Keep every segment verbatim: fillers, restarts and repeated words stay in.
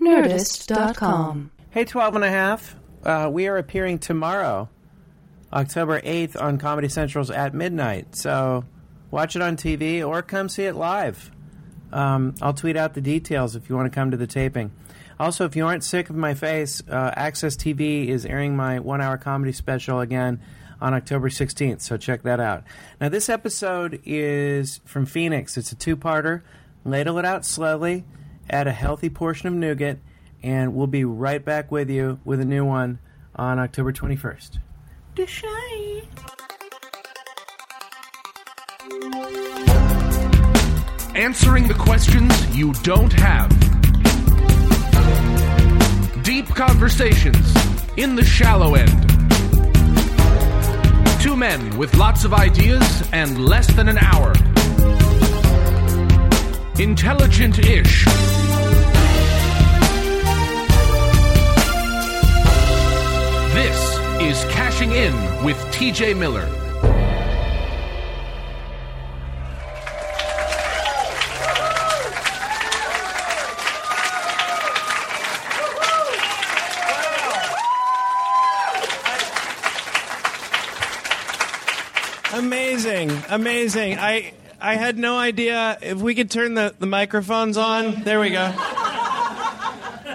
Nerdist dot com. Hey, twelve and a half. Uh, we are appearing tomorrow, October eighth, on Comedy Central's At Midnight. So watch it on T V or come see it live. Um, I'll tweet out the details if you want to come to the taping. Also, if you aren't sick of my face, uh, Access T V is airing my one-hour comedy special again on October sixteenth. So check that out. Now, this episode is from Phoenix. It's a two-parter. Ladle it out slowly. Add a healthy portion of nougat, and we'll be right back with you with a new one on October twenty-first. Deshay! Answering the questions you don't have. Deep conversations in the shallow end. Two men with lots of ideas and less than an hour. Intelligent-ish. This is Cashing In with T J Miller. Amazing, amazing. I... I had no idea if we could turn the, the microphones on. There we go.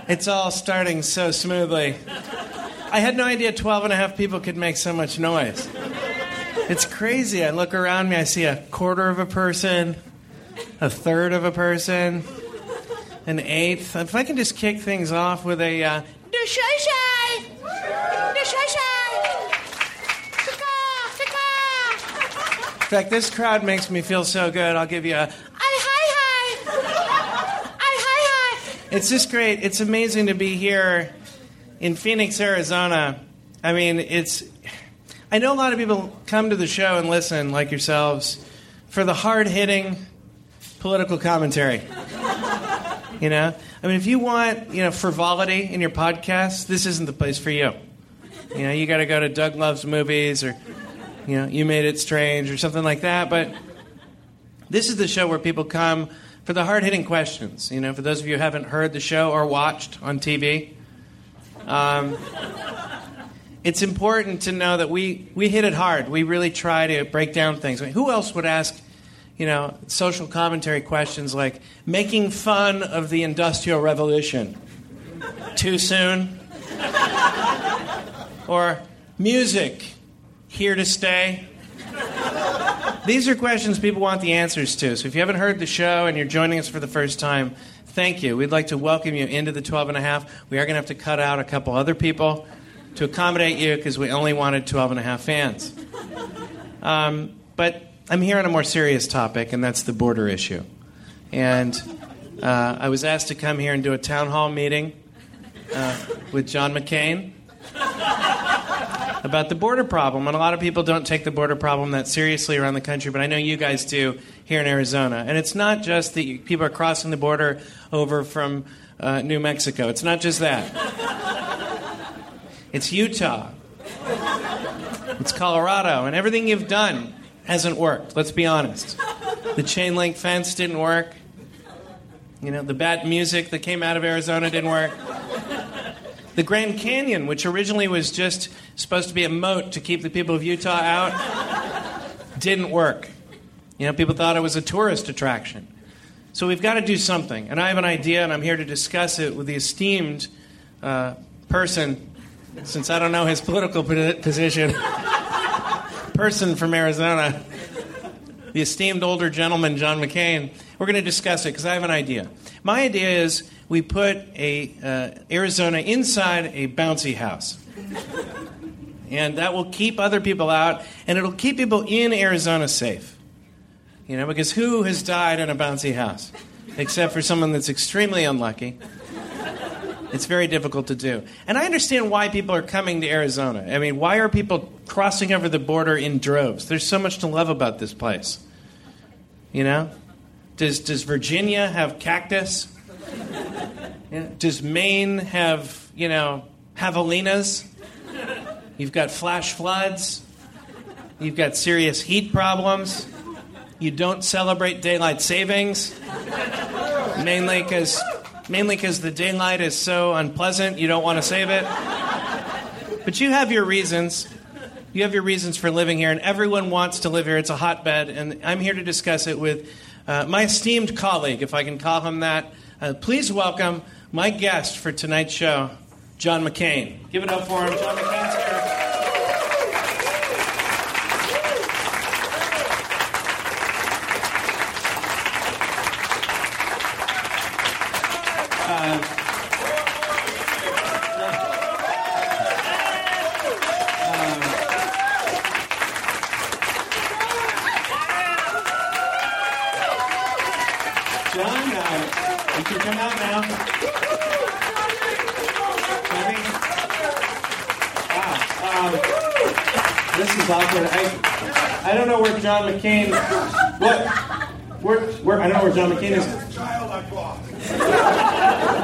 It's all starting so smoothly. I had no idea twelve and a half people could make so much noise. It's crazy. I look around me, I see a quarter of a person, a third of a person, an eighth. If I can just kick things off with a... Uh, In fact, this crowd makes me feel so good. I'll give you a I hi hi. I hi hi. It's just great. It's amazing to be here in Phoenix, Arizona. I mean, it's I know a lot of people come to the show and listen, like yourselves, for the hard-hitting political commentary. You know? I mean, if you want, you know, frivolity in your podcast, this isn't the place for you. You know, you got to go to Doug Loves Movies or You know, You Made It Strange or something like that. But this is the show where people come for the hard-hitting questions. You know, for those of you who haven't heard the show or watched on T V, um, it's important to know that we, we hit it hard. We really try to break down things. I mean, who else would ask, you know, social commentary questions like making fun of the Industrial Revolution too soon? Or music. Here to stay? These are questions people want the answers to. So if you haven't heard the show and you're joining us for the first time, thank you. We'd like to welcome you into the twelve and a half. We are going to have to cut out a couple other people to accommodate you because we only wanted twelve and a half fans. Um, but I'm here on a more serious topic, and that's the border issue. And uh, I was asked to come here and do a town hall meeting uh, with John McCain about the border problem, and a lot of people don't take the border problem that seriously around the country, but I know you guys do here in Arizona. And it's not just that you, people are crossing the border over from uh, New Mexico. It's not just that. It's Utah. It's Colorado. And everything you've done hasn't worked, let's be honest. The chain link fence didn't work. You know, the bad music that came out of Arizona didn't work. The Grand Canyon, which originally was just supposed to be a moat to keep the people of Utah out, didn't work. You know, people thought it was a tourist attraction. So we've got to do something. And I have an idea, and I'm here to discuss it with the esteemed uh, person, since I don't know his political position, person from Arizona, the esteemed older gentleman, John McCain. We're going to discuss it because I have an idea. My idea is we put a uh, Arizona inside a bouncy house. And that will keep other people out, and it'll keep people in Arizona safe. You know, because who has died in a bouncy house? Except for someone that's extremely unlucky. It's very difficult to do. And I understand why people are coming to Arizona. I mean, why are people crossing over the border in droves? There's so much to love about this place. You know? Does does Virginia have cactus? You know, does Maine have, you know, javelinas? You've got flash floods. You've got serious heat problems. You don't celebrate daylight savings. Mainly because... Mainly because the daylight is so unpleasant, you don't want to save it. But you have your reasons. You have your reasons for living here, and everyone wants to live here. It's a hotbed, and I'm here to discuss it with uh, my esteemed colleague, if I can call him that. Uh, please welcome my guest for tonight's show, John McCain. Give it up for him. John McCain's here. I, I don't know where John McCain. What? Where? Where? I don't know where John McCain is. The child I bought.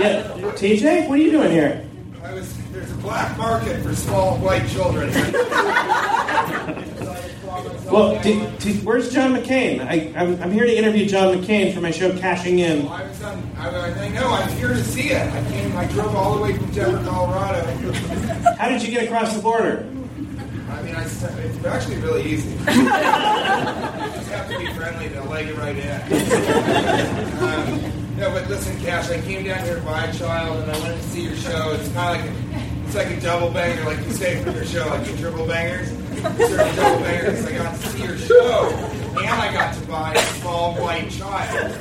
Yeah, T J, what are you doing here? I was. There's a black market for small white children. Well, d- d- where's John McCain? I, I'm, I'm here to interview John McCain for my show, Cashing In. Well, I was on. I, I know. I'm here to see it. I came. I drove all the way from Denver, Colorado. How did you get across the border? I mean, I, it's actually really easy. You just have to be friendly, they'll let you right in. Um, no, but listen, Cash, I came down here to buy a child, and I wanted to see your show. It's kind of like a, it's like a double banger, like you say for your show, like the triple bangers. Certain double bangers, I got to see your show, and I got to buy a small white child.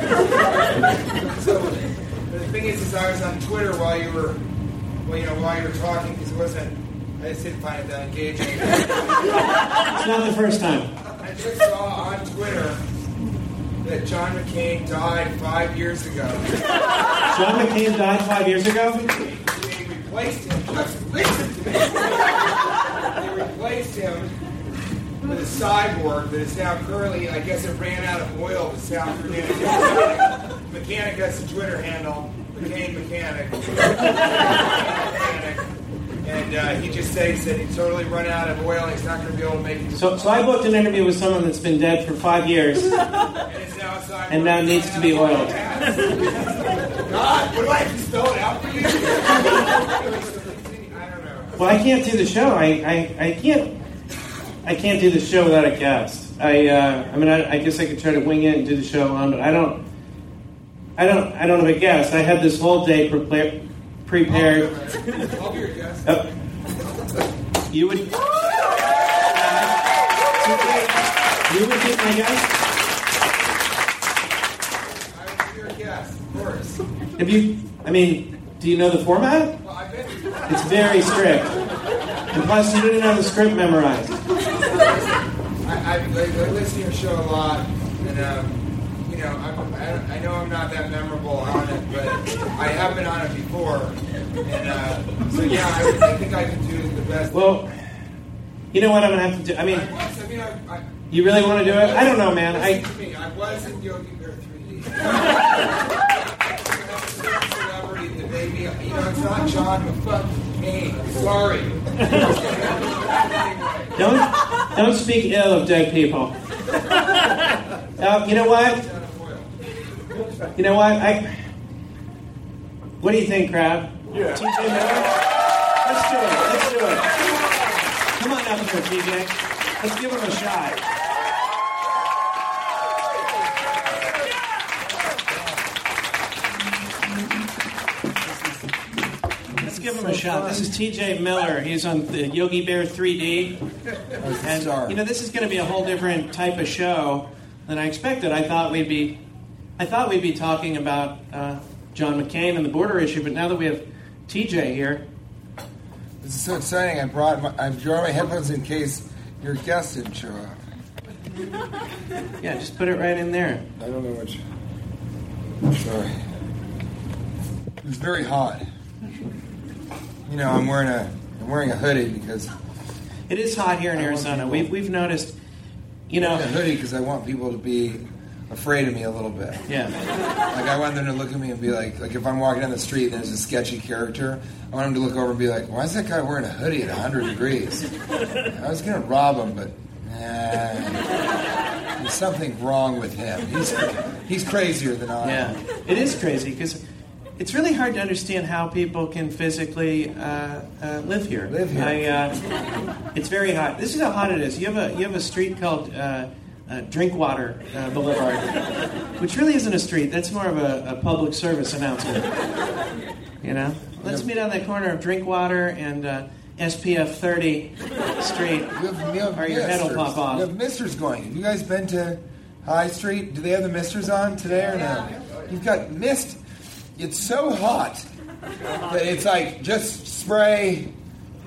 So the thing is, is I was on Twitter while you were, well, you know, while you were talking, because it wasn't. I just didn't find it that engaging. It's not the first time. I just saw on Twitter that John McCain died five years ago. John McCain died five years ago? They replaced him. Just listen to me. They replaced him with a cyborg that is now currently, I guess it ran out of oil to South Carolina. Mechanic, that's the Twitter handle. McCain Mechanic. Mechanic. And uh, he just said, he said he's totally run out of oil and he's not going to be able to make it. So, so I booked an interview with someone that's been dead for five years and, is now, and now needs to be oiled. God, what do I have to spell it out for you? I don't know. Well, I can't do the show. I, I, I can't I can't do the show without a guest. I uh, I mean, I, I guess I could try to wing it and do the show alone, but I don't I don't I don't have a guest. I had this whole day prepared. Prepared. I'll be your guest. Oh. You would. Uh, today, you would be my guest. I would be your guest, of course. Have you? I mean, do you know the format? Well, I bet you. It's very strict. And plus, you didn't have the script memorized. I, I, I listen to your show a lot, and. Um, You know, I'm, I, I know I'm not that memorable on it, but I have been on it before, and uh, so yeah, I, I think I can do the best. Well, you know what I'm gonna have to do? I mean, I was, I mean I, I, you really want to do it? I don't know, man. I, to me, I was in Yogi Bear three D. Celebrity that made me, you know, it's not John McCain. Sorry. don't don't speak ill of dead people. Uh, you know what? You know what? I. What do you think, crowd? Yeah. T J Miller? Let's do it. Let's do it. Come on up here, T J. Let's give him a shot. Let's give him him a shot. This is T J Miller. He's on the Yogi Bear three D. And, you know, this is going to be a whole different type of show than I expected. I thought we'd be, I thought we'd be talking about uh, John McCain and the border issue, but now that we have T J here, this is so exciting. I brought my, I brought my headphones in case your guest didn't show up. Yeah, just put it right in there. I don't know which. I'm sorry. It's very hot. You know, I'm wearing a I'm wearing a hoodie because it is hot here in I Arizona. We've we've noticed. You know, I'm wearing a hoodie because I want people to be afraid of me a little bit. Yeah. Like I want them to look at me and be like, like if I'm walking down the street and there's a sketchy character, I want them to look over and be like, why is that guy wearing a hoodie at one hundred degrees? I was gonna rob him, but. Uh, there's something wrong with him. He's he's crazier than I am. Yeah, it is crazy because it's really hard to understand how people can physically uh, uh, live here. Live here. I, uh, it's very hot. This is how hot it is. You have a you have a street called uh, uh, Drinkwater uh, Boulevard, which really isn't a street. That's more of a, a public service announcement. You know, let's meet on that corner of Drinkwater and. Uh, S P F thirty Street, you have, you have or your misters. Head will pop off. You have misters going. Have you guys been to High Street? Do they have the misters on today or not? You've got mist. It's so hot that it's like just spray.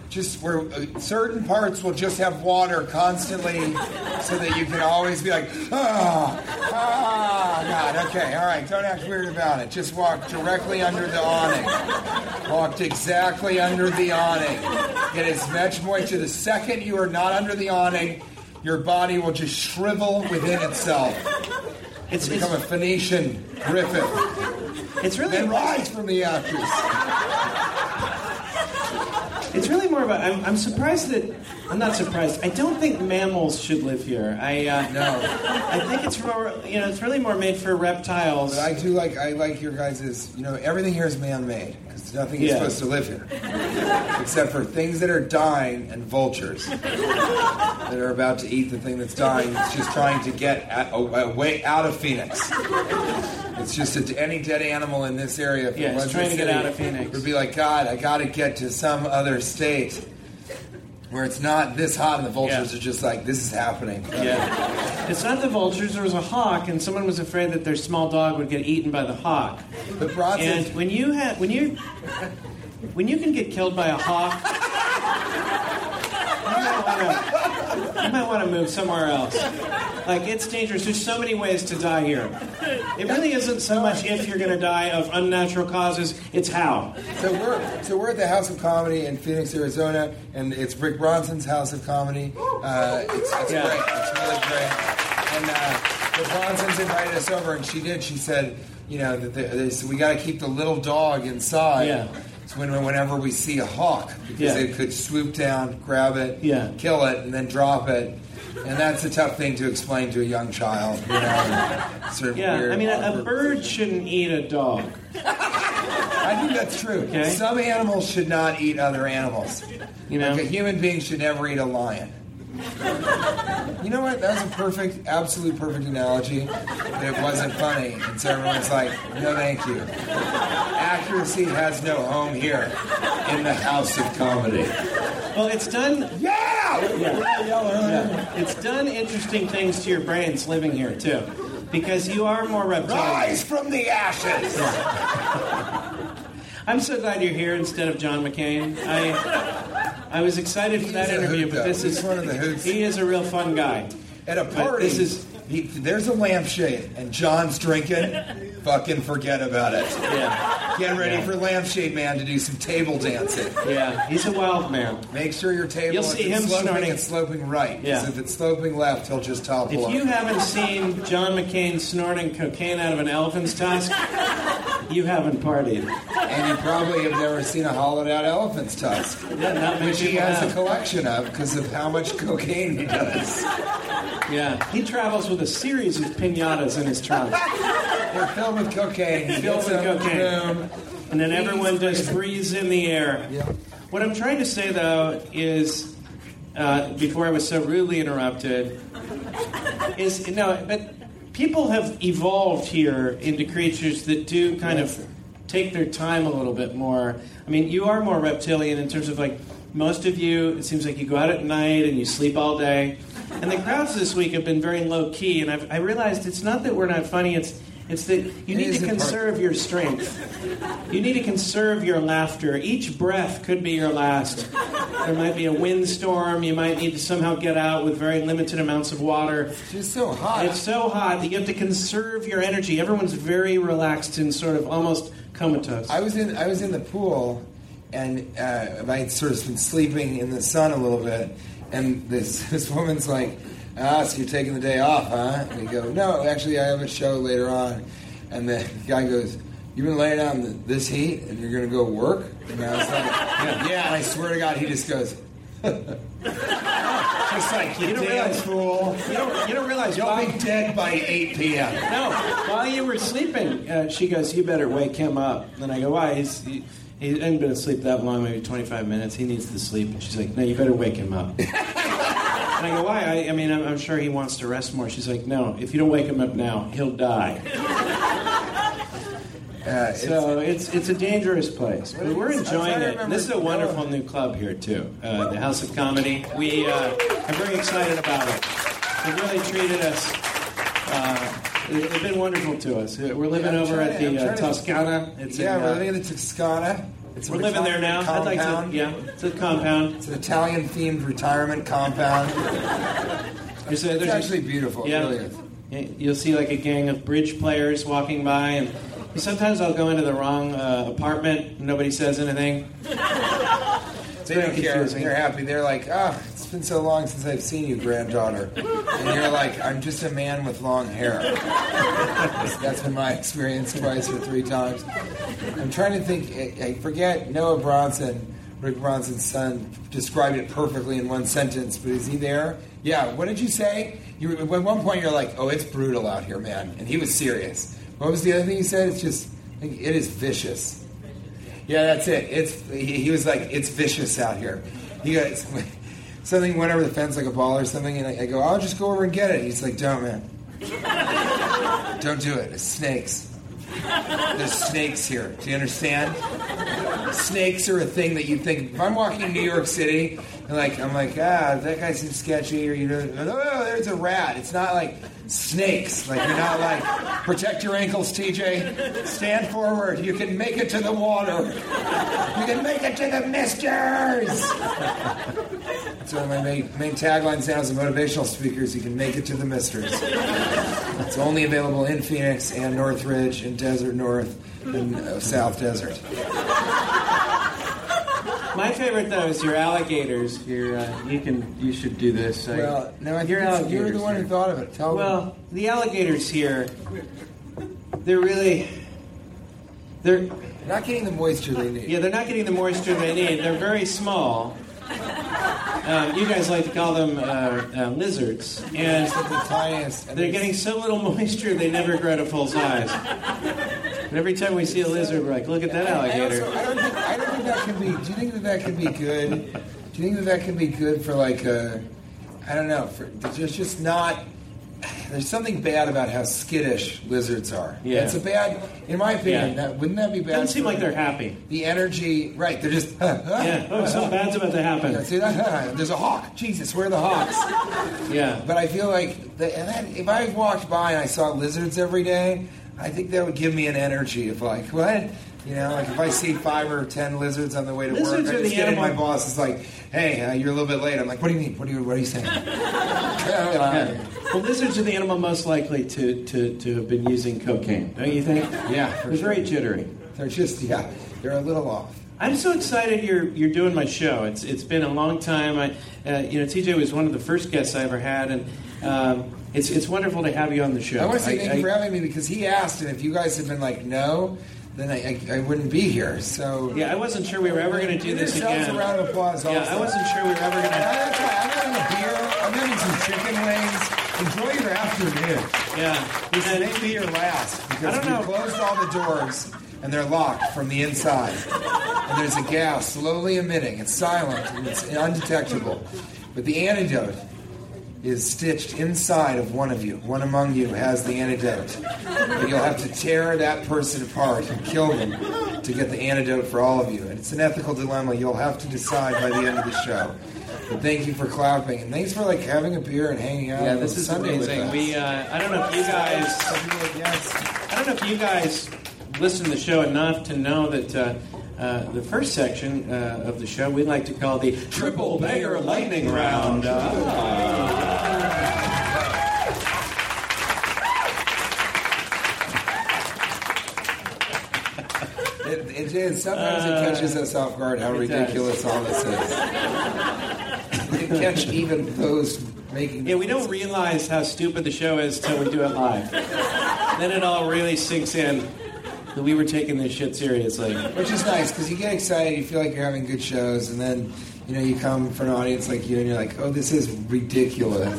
Just where uh, certain parts will just have water constantly, so that you can always be like, ah, oh, ah, oh, God, okay, all right, don't act weird about it. Just walk directly under the awning. Walked exactly under the awning. Get as much moisture. The second you are not under the awning, your body will just shrivel within itself. It's, it'll become it's, a Phoenician griffin. It's really then rise from the ashes. It's really more about. I'm, I'm surprised that. I'm not surprised. I don't think mammals should live here. I uh, no. I think it's more. You know, it's really more made for reptiles. But I do like. I like your guys's. You know, everything here is man-made because nothing is yeah. supposed to live here, except for things that are dying and vultures that are about to eat the thing that's dying. It's just trying to get at, away out of Phoenix. It's just a, any dead animal in this area. If yeah, it it's trying to get out of Phoenix. It would be like, God, I got to get to some other state where it's not this hot, and the vultures yeah. are just like, this is happening. Yeah, it's not the vultures. There was a hawk, and someone was afraid that their small dog would get eaten by the hawk. But Bronson, and when you have, when you, when you can get killed by a hawk, you might want to, you might want to move somewhere else. Like, it's dangerous. There's so many ways to die here. It really isn't so much if you're going to die of unnatural causes, it's how. So we're so we're at the House of Comedy in Phoenix, Arizona, and it's Rick Bronson's House of Comedy. Uh, it's it's yeah. great. It's really great. And uh, the Bronsons invited us over, and she did. She said, you know, that there's, we got to keep the little dog inside. Yeah. Whenever we see a hawk, because yeah. it could swoop down, grab it, yeah. kill it, and then drop it. And that's a tough thing to explain to a young child. You know, sort of yeah, weird, I mean, a, a bird position. Shouldn't eat a dog. I think that's true. Okay. Some animals should not eat other animals. You know? Like a human being should never eat a lion. You know what? That was a perfect, absolute perfect analogy. But it wasn't funny. And so everyone's like, no, thank you. Accuracy has no home here in the House of Comedy. Well, it's done... Yeah! Yeah. Yeah. It's done interesting things to your brains living here, too. Because you are more reptilian. Rise from the ashes! Yeah. I'm so glad you're here instead of John McCain. I I was excited he for that interview, but this He's is... one of the hoots. He is a real fun guy. At a party, this is, he, there's a lampshade, and John's drinking. Fucking forget about it. Yeah. Get ready yeah. for Lampshade Man to do some table dancing. Yeah, he's a wild man. Make sure your table You'll see is him sloping snorting. It's sloping right. Yeah. Because if it's sloping left, he'll just topple over. If you up. haven't seen John McCain snorting cocaine out of an elephant's tusk, you haven't partied. And you probably have never seen a hollowed-out elephant's tusk. Yeah, not many which he has have. a collection of because of how much cocaine he does. Yeah, he travels with a series of piñatas in his trunk. They're filled with cocaine. Filled with cocaine. And then everyone just breathes in the air. Yeah. What I'm trying to say, though, is, uh, before I was so rudely interrupted, is, no, but people have evolved here into creatures that do kind of take their time a little bit more. I mean, you are more reptilian in terms of, like, most of you, it seems like you go out at night and you sleep all day. And the crowds this week have been very low-key, and I've, I realized it's not that we're not funny, it's it's that you need to conserve your strength. You need to conserve your laughter. Each breath could be your last. There might be a windstorm. You might need to somehow get out with very limited amounts of water. It's just so hot. It's so hot that you have to conserve your energy. Everyone's very relaxed and sort of almost comatose. I was in I was in the pool, and uh, I'd sort of been sleeping in the sun a little bit, and this this woman's like, "Ah, so you're taking the day off, huh?" And we go, "No, actually, I have a show later on." And the guy goes, "You've been laying out in this heat, and you're going to go work?" And I was like, "Yeah." yeah. And I swear to God, he just goes, just like, you, you don't realize, fool. You don't, you don't realize you'll Bob, be dead by eight p.m. No, while you were sleeping, uh, she goes, "You better wake him up." And I go, "Why? He's, he, he hasn't been asleep that long, maybe twenty-five minutes. He needs to sleep." And she's like, "No, you better wake him up." And I go, "Why? I, I mean, I'm, I'm sure he wants to rest more." She's like, "No, if you don't wake him up now, he'll die." Uh, so it's, it's it's a dangerous place. But we're enjoying it. This is a wonderful new club here, too, uh, the House of Comedy. We uh, are very excited about it. They've really treated us. Uh, they've been wonderful to us. We're living yeah, over at to, the uh, Toscana. It's yeah, in, uh, we're living in the Toscana. It's We're living there now. Compound. I'd like to, yeah, it's a compound. It's an Italian-themed retirement compound. there's a, there's it's actually a, beautiful. Yeah, it really is. You'll see like a gang of bridge players walking by, and sometimes I'll go into the wrong uh, apartment. And nobody says anything. They don't care. They're happy. They're like, "Ah, oh, it's been so long since I've seen you, granddaughter." And you're like, "I'm just a man with long hair." That's been my experience twice or three times. I'm trying to think. I forget. Noah Bronson, Rick Bronson's son, described it perfectly in one sentence. But is he there? Yeah. What did you say? You at one point you're like, "Oh, it's brutal out here, man," and he was serious. What was the other thing he said? It's just, it is vicious. Yeah, that's it. It's he, he was like, "It's vicious out here." He goes, something went over the fence like a ball or something, and I, I go, "I'll just go over and get it." He's like, "Don't, man. Don't do it. It's snakes. There's snakes here. Do you understand? Snakes are a thing that you think." If I'm walking in New York City, and like I'm like, "Ah, that guy seems sketchy," or you know, "Oh, there's a rat." It's not like snakes. Like you're not like, "Protect your ankles, T J. Stand forward. You can make it to the water. You can make it to the misters." So one of my main, main taglines now as a motivational speaker is, "You can make it to the misters." It's only available in Phoenix and Northridge and Desert North and uh, South Desert. My favorite though is your alligators. Your, uh, you can, you should do this. I, well, no, I your alligators. You're the one who thought of it. Tell well, them. The alligators here, they're really, they're, they're not getting the moisture they need. Yeah, they're not getting the moisture they need. They're very small. Uh, you guys like to call them uh, uh, lizards, and the tiniest. They're getting so little moisture they never grow to full size. And every time we see a lizard, we're like, "Look at that alligator." I, I, also, I don't think, I don't think that could be. Do you think that that could be good? Do you think that that could be good for like a? I don't know. For there's just not. There's something bad about how skittish lizards are. Yeah, it's a bad. In my opinion, yeah. that, wouldn't that be bad? It doesn't seem like they're happy. The energy, right? They're just. Uh, uh, yeah. Oh, uh, something bad's about to happen. Yeah, see, uh, there's a hawk. Jesus, where are the hawks? Yeah. But I feel like the, and that, if I walked by and I saw lizards every day, I think that would give me an energy of like, what? You know, like if I see five or ten lizards on the way to lizards work, I just get in. My boss is like, "Hey, uh, you're a little bit late." I'm like, "What do you mean? What do you What are you saying?" uh, well, lizards are the animal most likely to, to, to have been using cocaine, don't you think? Yeah, for they're sure. Very jittery. They're just yeah, they're a little off. I'm so excited you're you're doing my show. It's it's been a long time. I, uh, you know, T J was one of the first guests I ever had, and. Um, It's it's wonderful to have you on the show. I want to say thank I, you for having me because he asked, and if you guys had been like, no, then I I, I wouldn't be here. So yeah, I wasn't sure we were ever going to do Give this yourselves again. A round of applause. Also. Yeah, I wasn't sure we were ever going to. I'm having a beer. I'm having some chicken wings. Enjoy your afternoon. Yeah, this and may be your last because we know. Closed all the doors and they're locked from the inside. And there's a gas slowly emitting. It's silent and it's undetectable, but the antidote is stitched inside of one of you. One among you has the antidote. And you'll have to tear that person apart and kill them to get the antidote for all of you. And it's an ethical dilemma you'll have to decide by the end of the show. But thank you for clapping. And thanks for like having a beer and hanging out. Yeah, this is Sunday amazing. We, uh, I don't know if you guys... I don't know if you guys listen to the show enough to know that... Uh, Uh, the first section uh, of the show we like to call the Triple Banger Lightning Round. Uh, it, it, it, sometimes uh, it catches us off guard how ridiculous does. all this is. We can catch even those making... Yeah, we don't realize how stupid the show is till we do it live. Then it all really sinks in. That we were taking this shit seriously. Which is nice, because you get excited, you feel like you're having good shows, and then, you know, you come for an audience like you, and you're like, oh, this is ridiculous.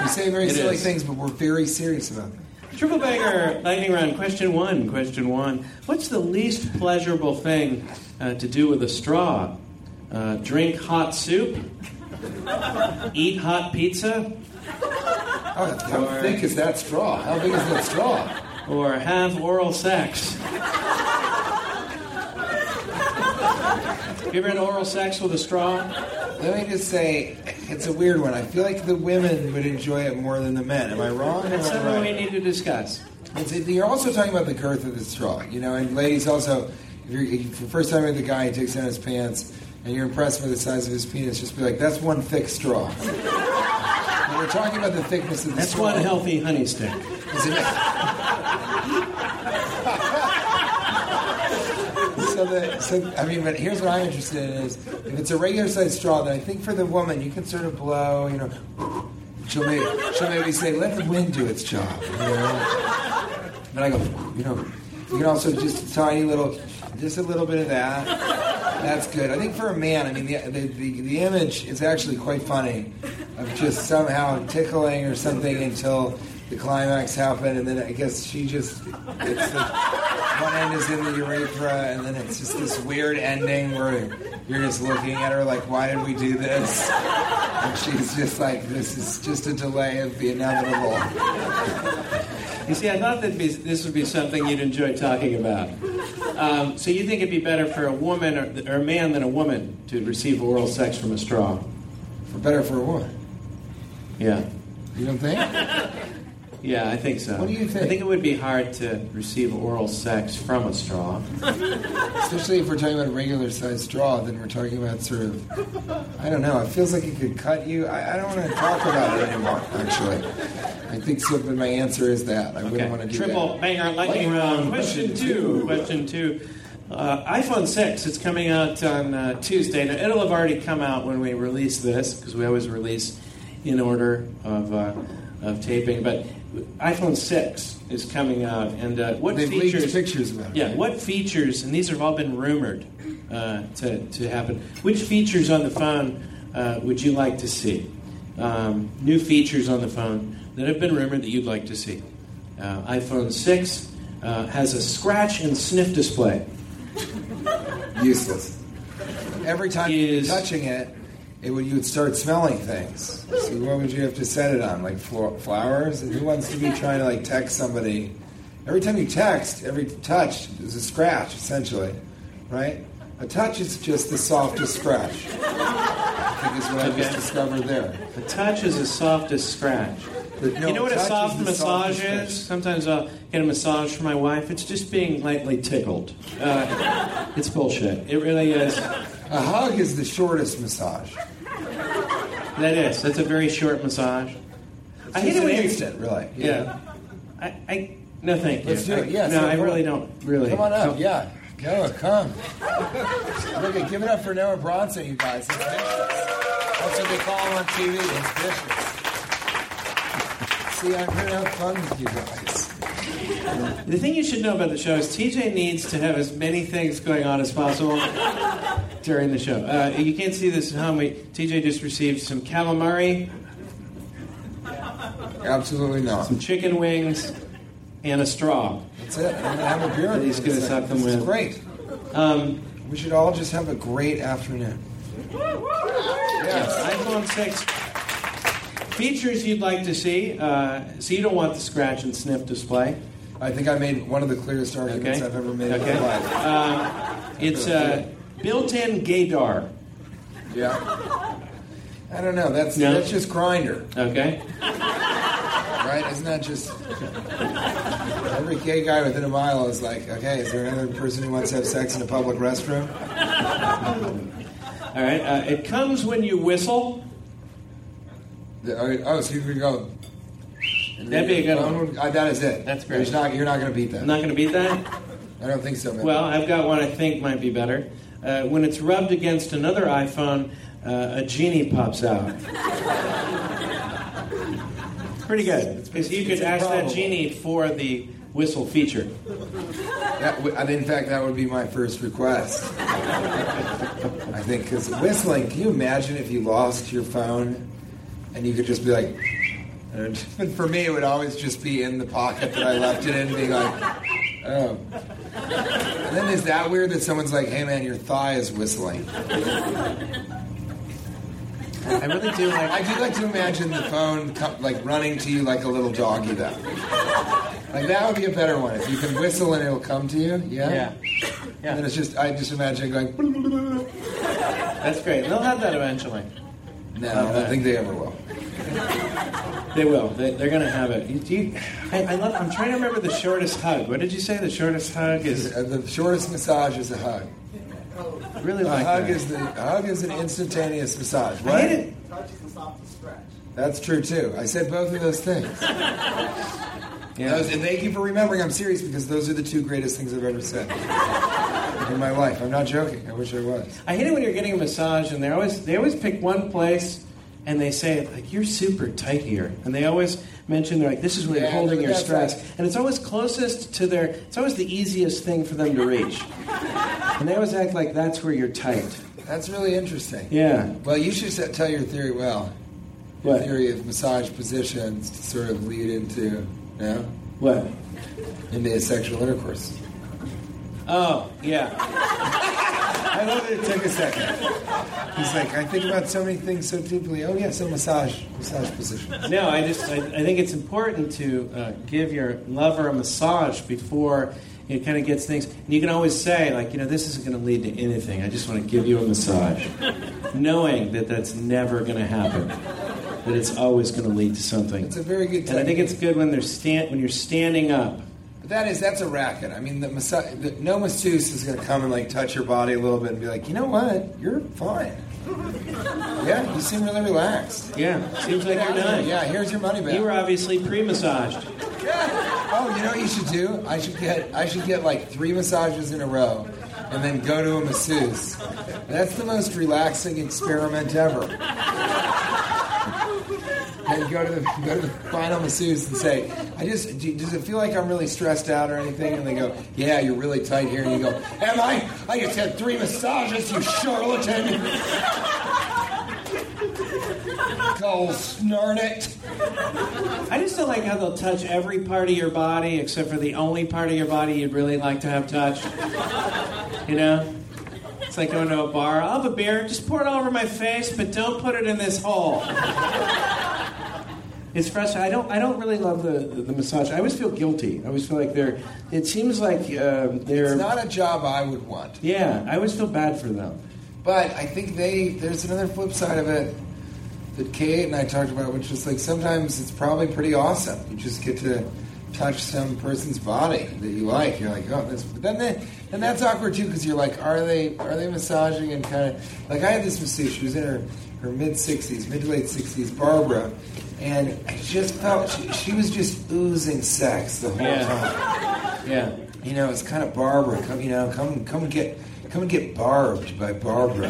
We say very it silly is. things, but we're very serious about them. Triple Banger Lightning Round, question one, question one. What's the least pleasurable thing uh, to do with a straw? Uh, drink hot soup? Eat hot pizza? Oh, how or... thick is that straw? How big is that straw? Or have oral sex. Have you ever had oral sex with a straw? Let me just say, it's a weird one. I feel like the women would enjoy it more than the men. Am I wrong? That's something right? we need to discuss. It's, you're also talking about the girth of the straw, you know, and ladies also, if you're if the first time you're the guy who takes down his pants and you're impressed with the size of his penis, just be like, that's one thick straw. When we're talking about the thickness of the that's straw. That's one healthy honey stick. Is it? So, the, so I mean, but here's what I'm interested in is if it's a regular sized straw, then I think for the woman you can sort of blow, you know, she'll maybe, she'll maybe say, let the wind do its job, you know. But I go, you know, you can also just tiny little, just a little bit of that. That's good. I think for a man, I mean, the the, the, the image is actually quite funny of just somehow tickling or something until the climax happened, and then I guess she just, it's like one end is in the urethra, and then it's just this weird ending where you're just looking at her like, why did we do this? And she's just like, this is just a delay of the inevitable. You see, I thought that this would be something you'd enjoy talking about. Um, so you think it'd be better for a woman or, or a man than a woman to receive oral sex from a straw? For better for a woman. Yeah. You don't think? Yeah, I think so. What do you think? I think it would be hard to receive oral sex from a straw. Especially if we're talking about a regular-sized straw, then we're talking about sort of... I don't know. It feels like it could cut you. I, I don't want to talk about it anymore, actually. I think so, but my answer is that. I okay. wouldn't want to do Triple, that. Triple banger lightning round. Question two. Question two. Uh, iPhone six. It's coming out on uh, Tuesday. Now, it'll have already come out when we release this, because we always release in order of... Uh, of taping, but iPhone six is coming out, and uh, what They've features? Leaked pictures about it, yeah, right? What features? And these have all been rumored uh, to to happen. Which features on the phone uh, would you like to see? Um, new features on the phone that have been rumored that you'd like to see. Uh, iPhone six uh, has a scratch and sniff display. Useless. Every time is, you're touching it. It would, you would start smelling things. So what would you have to set it on? Like fl- flowers? And who wants to be trying to like text somebody? Every time you text, every touch is a scratch, essentially, right? A touch is just the softest scratch. I think is what okay. I just discovered there. A touch is the softest scratch. But no, you know what a soft is massage is? Sometimes I'll get a massage from my wife. It's just being lightly tickled. Uh, it's bullshit. It really is. A hug is the shortest massage. That is. That's a very short massage. It's I hate it when instant, really. Yeah. yeah. I, I. No, thank you. Let's do it. Yeah. No, so I really don't. Really. Come on up. Come. Yeah. Noah, come. Look, give it up for Noah Bronson, you guys. That's what they call him on T V. It's vicious. See, I'm here to have fun with you guys. The thing you should know about the show is T J needs to have as many things going on as possible during the show. Uh, you can't see this at home. We, T J just received some calamari. Absolutely not. Some chicken wings and a straw. That's it. I'm going to have a beer. He's going to suck them with. This is great. Um, we should all just have a great afternoon. Yes. iPhone six. Features you'd like to see, uh, so you don't want the scratch and sniff display. I think I made one of the clearest arguments okay. I've ever made okay. in my life. Uh, it's a uh, built-in gaydar. Yeah. I don't know. That's no. that's just Grindr. Okay. Right? It's not just... Every gay guy within a mile is like, okay, is there another person who wants to have sex in a public restroom? All right. Uh, it comes when you whistle. The, oh, so you can go... That'd be a good one. That is it. That's great. Not, you're not going to beat that. I'm not going to beat that? I don't think so, man. Well, I've got one I think might be better. Uh, when it's rubbed against another iPhone, uh, a genie pops out. Pretty good. It's, it's, you it's could ask that genie for the whistle feature. That w- in fact, that would be my first request. I think, because whistling, can you imagine if you lost your phone and you could just be like... And for me, it would always just be in the pocket that I left it in, being like, oh. And then is that weird that someone's like, hey, man, your thigh is whistling? I really do like... I do like to imagine the phone, co- like, running to you like a little doggy, though. Like, that would be a better one. If you can whistle and it'll come to you, yeah? Yeah. yeah. And then it's just, I just imagine it going... That's great. They'll have that eventually. No, I don't think they ever will. They will. They, they're going to have it. You, you, I, I love, I'm trying to remember the shortest hug. What did you say? The shortest hug is... The shortest massage is a hug. I really a like hug that. Is the, a hug is an instantaneous massage. What? I hate it. Touch is the softest stretch. That's true, too. I said both of those things. Yeah. Those, and thank you for remembering. I'm serious, because those are the two greatest things I've ever said in my life. I'm not joking. I wish I was. I hate it when you're getting a massage, and they always they always pick one place... And they say, like, you're super tight here. And they always mention, they're like, this is where you're yeah, holding your stress. Right. And it's always closest to their, it's always the easiest thing for them to reach. And they always act like that's where you're tight. That's really interesting. Yeah. Well, you should set, tell your theory well. Your what? Theory of massage positions to sort of lead into, you know? What? Into sexual intercourse. Oh, yeah. I love that it took a second. He's like, I think about so many things so deeply. Oh, yeah, so massage, massage positions. No, I just, I, I think it's important to uh, give your lover a massage before it kind of gets things. And you can always say, like, you know, this isn't going to lead to anything. I just want to give you a massage. Knowing that that's never going to happen. That it's always going to lead to something. It's a very good technique. And I think it's good when, they're stand, when you're standing up. That is, that's a racket. I mean, the, massa- the no masseuse is going to come and, like, touch your body a little bit and be like, you know what? You're fine. Yeah, you seem really relaxed. Yeah, seems like you're done. Yeah, here's your money back. You were obviously pre-massaged. Yeah. Oh, you know what you should do? I should get, I should get like, three massages in a row and then go to a masseuse. That's the most relaxing experiment ever. And go to the go to the final masseuse and say, I just do, does it feel like I'm really stressed out or anything? And they go, yeah, you're really tight here. And you go, am I? I just had three massages, you charlatan. Go snarn it. I just don't like how they'll touch every part of your body except for the only part of your body you'd really like to have touched. You know? It's like going to a bar. I'll have a beer. Just pour it all over my face, but don't put it in this hole. It's frustrating. I don't. I don't really love the, the, the massage. I always feel guilty. I always feel like they're. It seems like uh, they're. It's not a job I would want. Yeah, I always feel bad for them. But I think they. There's another flip side of it that Kate and I talked about, which is like sometimes it's probably pretty awesome. You just get to touch some person's body that you like. You're like, oh, this. But then they, and that's awkward too, because you're like, are they are they massaging and kind of like I had this masseuse. She was in her, her mid sixties, mid to late sixties, Barbara. And I just felt she, she was just oozing sex the whole yeah. time. Yeah, you know, it's kind of Barbara. Come, you know, come, come get, come and get barbed by Barbara.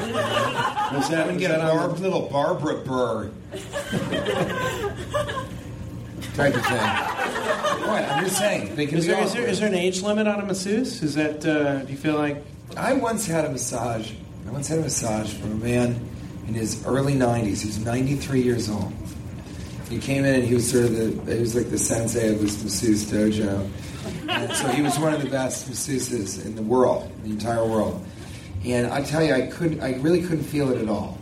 Was that? Come and get a barbed little Barbara bird. Type of thing. What? I'm just saying. They can is, there, is there is there an age limit on a masseuse? Is that? Uh, do you feel like? I once had a massage. I once had a massage from a man in his early nineties. He was ninety-three years old. He came in and he was sort of the, he was like the sensei of this masseuse dojo. And so he was one of the best masseuses in the world, the entire world. And I tell you, I couldn't, I really couldn't feel it at all.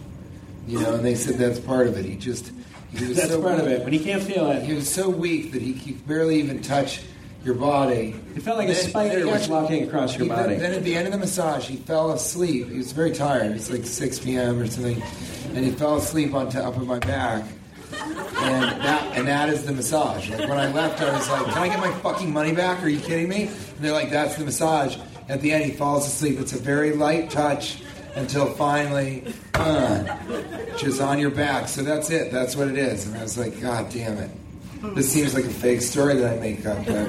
You know, and they said that's part of it. He just, He was That's so part weak. of it. When he can't feel it. He was so weak that he could barely even touch your body. It felt like then, a spider was walking across your body. Then, then at the end of the massage, he fell asleep. He was very tired. It was like six p.m. or something. And he fell asleep on top of my back. And that, and that is the massage. Like when I left, I was like, can I get my fucking money back? Are you kidding me? And they're like, that's the massage. At the end, he falls asleep. It's a very light touch until finally, uh, just on your back. So that's it. That's what it is. And I was like, God damn it. This seems like a fake story that I make up, but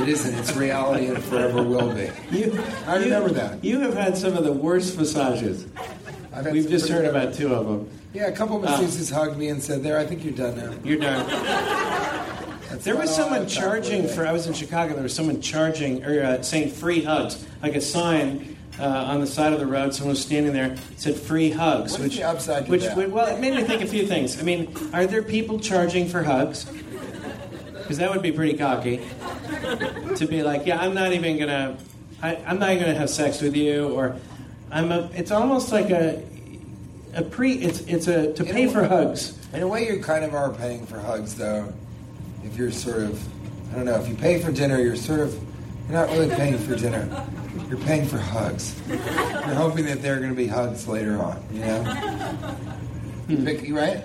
it isn't. It's reality and forever will be. You, I remember you, that. You have had some of the worst massages. I've had We've just heard bad. about two of them. Yeah, a couple of masseuses uh, hugged me and said, there, I think you're done now. You're done. That's there was someone charging for, I was in Chicago, there was someone charging, or uh, saying free hugs, like a sign uh, on the side of the road. Someone was standing there, said free hugs. What which, the upside to which, that? Well, it made me think a few things. I mean, are there people charging for hugs? Because that would be pretty cocky. To be like, yeah, I'm not even going to, I'm not even going to have sex with you, or I'm a, it's almost like a, A pre, it's it's a to pay a, for hugs. In a way, you kind of are paying for hugs, though. If you're sort of, I don't know, if you pay for dinner, you're sort of, you're not really paying for dinner. You're paying for hugs. You're hoping that there are going to be hugs later on. You know, hmm. you pick, right?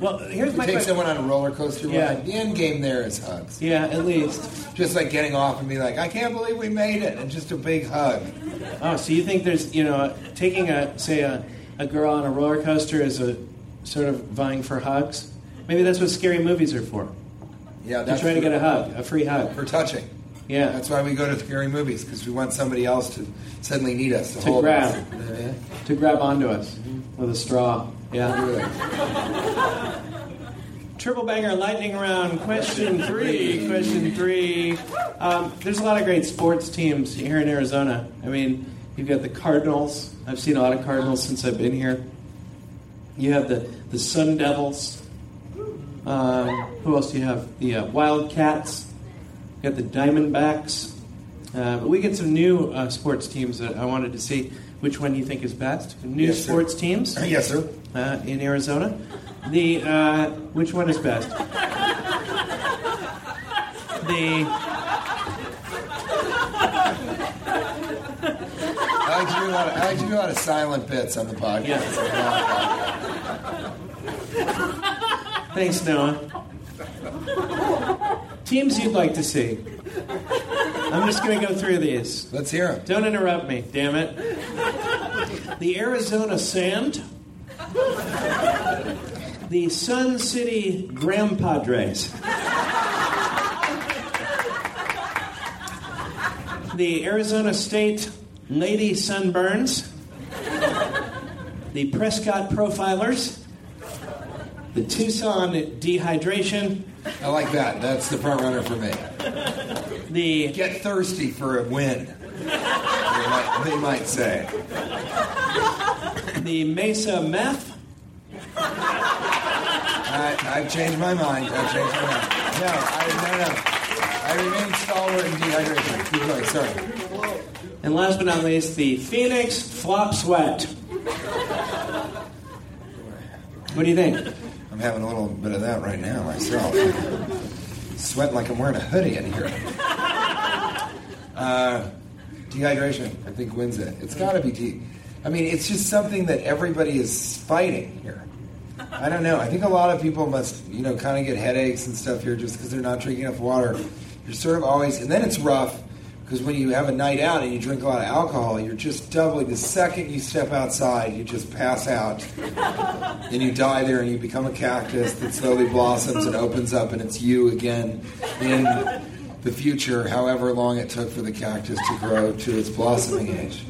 Well, here's if you my. Take question. someone on a roller coaster ride. Yeah. The end game there is hugs. Yeah, at least. Just like getting off and be like, I can't believe we made it, and just a big hug. Oh, so you think there's, you know, taking a say a. A girl on a roller coaster is a sort of vying for hugs. Maybe that's what scary movies are for. Yeah, that's You're trying to get a hug, a free hug. For touching. Yeah. That's why we go to scary movies, because we want somebody else to suddenly need us to, to hold grab, us. Yeah. To grab onto us mm-hmm. with a straw. Yeah. Triple banger lightning round. Question three. Question three. Um, there's a lot of great sports teams here in Arizona. I mean... You've got the Cardinals. I've seen a lot of Cardinals since I've been here. You have the, the Sun Devils. Um, who else do you have? The uh, Wildcats. You got the Diamondbacks. Uh, but we get some new uh, sports teams that I wanted to see. Which one do you think is best? New yes, sports sir. teams? Uh, yes, sir. Uh, in Arizona. The uh, which one is best? The... I like, to do a lot of, I like to do a lot of silent bits on the podcast. Yeah. Thanks, Noah. Teams you'd like to see. I'm just going to go through these. Let's hear them. Don't interrupt me, damn it. The Arizona Sand. The Sun City Grandpadres. The Arizona State... Lady Sunburns, the Prescott Profilers, the Tucson Dehydration. I like that. That's the front runner for me. The Get Thirsty for a Win, they might, they might say. The Mesa Meth. I, I've changed my mind. I've changed my mind. No, I, no, no. I remain stalwart in dehydration. Keep going. Sorry. And last but not least, the Phoenix Flop Sweat. What do you think? I'm having a little bit of that right now myself. Sweating like I'm wearing a hoodie in here. Uh, dehydration, I think, wins it. It's got to be deep. I mean, it's just something that everybody is fighting here. I don't know. I think a lot of people must, you know, kind of get headaches and stuff here just because they're not drinking enough water. You're sort of always... And then it's rough... Because when you have a night out and you drink a lot of alcohol, you're just doubling. The second you step outside, you just pass out. Then you die there and you become a cactus that slowly blossoms and opens up, and it's you again in the future, however long it took for the cactus to grow to its blossoming age.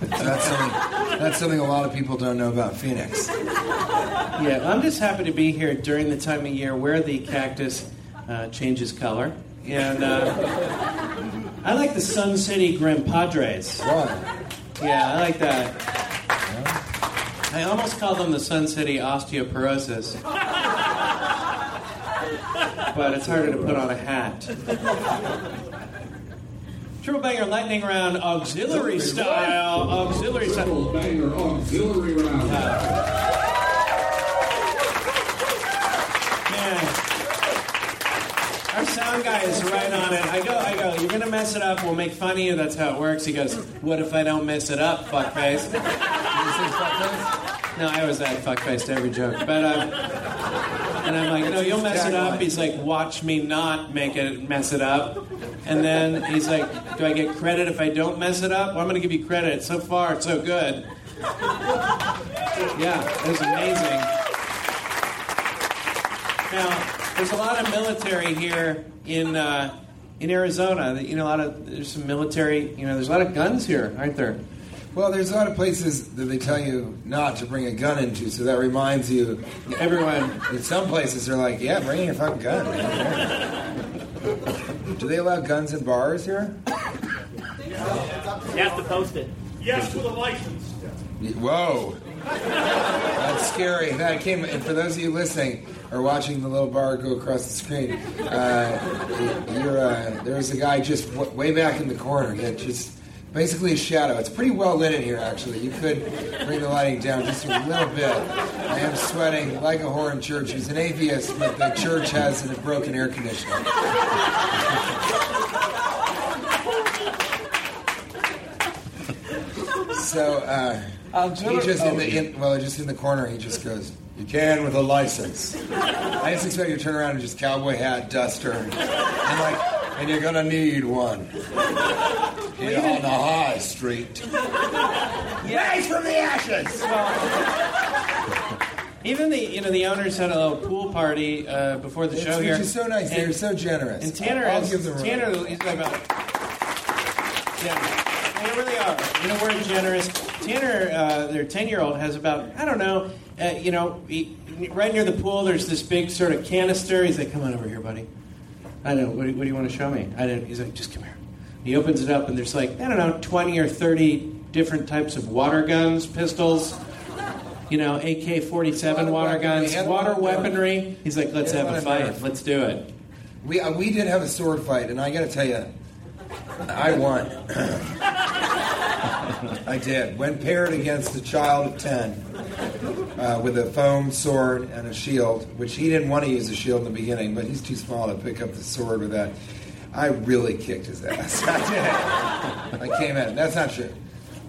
So that's something, that's something a lot of people don't know about Phoenix. Yeah, I'm just happy to be here during the time of year where the cactus uh, changes color. And... Uh, I like the Sun City Grandpadres. Wow. Yeah, I like that. Yeah. I almost call them the Sun City Osteoporosis. But it's harder to put on a hat. Triple Banger Lightning Round, auxiliary style. Auxiliary style. Triple Banger Auxiliary Round. Uh, guy's right on it. I go, I go, you're going to mess it up. We'll make fun of you. That's how it works. He goes, what if I don't mess it up, fuckface? Did you say fuckface? No, I always add fuckface to every joke. But, um, and I'm like, no, you'll mess it up. He's like, watch me not make it mess it up. And then he's like, do I get credit if I don't mess it up? Well, I'm going to give you credit. So far, it's so good. Yeah, it was amazing. Now, there's a lot of military here in uh, in Arizona. You know, a lot of there's some military. You know, there's a lot of guns here, aren't there? Well, there's a lot of places that they tell you not to bring a gun into, so that reminds you. Everyone, in some places, they're like, "Yeah, bring your fucking gun." Man. Do they allow guns in bars here? You have to post it. Yes, with a license. Whoa, that's scary. That came. And for those of you listening. Or watching the little bar go across the screen. Uh, you're, uh, there was a guy just w- way back in the corner that just basically a shadow. It's pretty well lit in here, actually. You could bring the lighting down just a little bit. I am sweating like a whore in church. He's an atheist, but the church has a broken air conditioner. so uh, he just in the in, well, just in the corner. He just goes. You can with a license. I just expect you to turn around and just cowboy hat, duster, and like, and you're gonna need one. Here on the high street. Yeah. Rise from the ashes. Well, even the you know the owners had a little pool party uh, before the it's, show which here. Which is so nice. They're so generous. And Tanner, I'll, I'll has, give them Tanner, he's like, yeah, they really are. You know we're generous. Tanner, uh, their ten-year-old has about I don't know. Uh, you know, he, right near the pool, there's this big sort of canister. He's like, "Come on over here, buddy. I don't know. What do, what do you want to show me?" I don't. He's like, "Just come here." And he opens it up, and there's like I don't know, twenty or thirty different types of water guns, pistols. You know, A K forty-seven water guns, water weaponry. He's like, "Let's have a fight. Let's do it." We uh, we did have a sword fight, and I got to tell you, I won. I did. When paired against a child of ten. Uh, with a foam sword and a shield, which he didn't want to use a shield in the beginning, but he's too small to pick up the sword with that. I really kicked his ass. I did. I came at him. That's not true.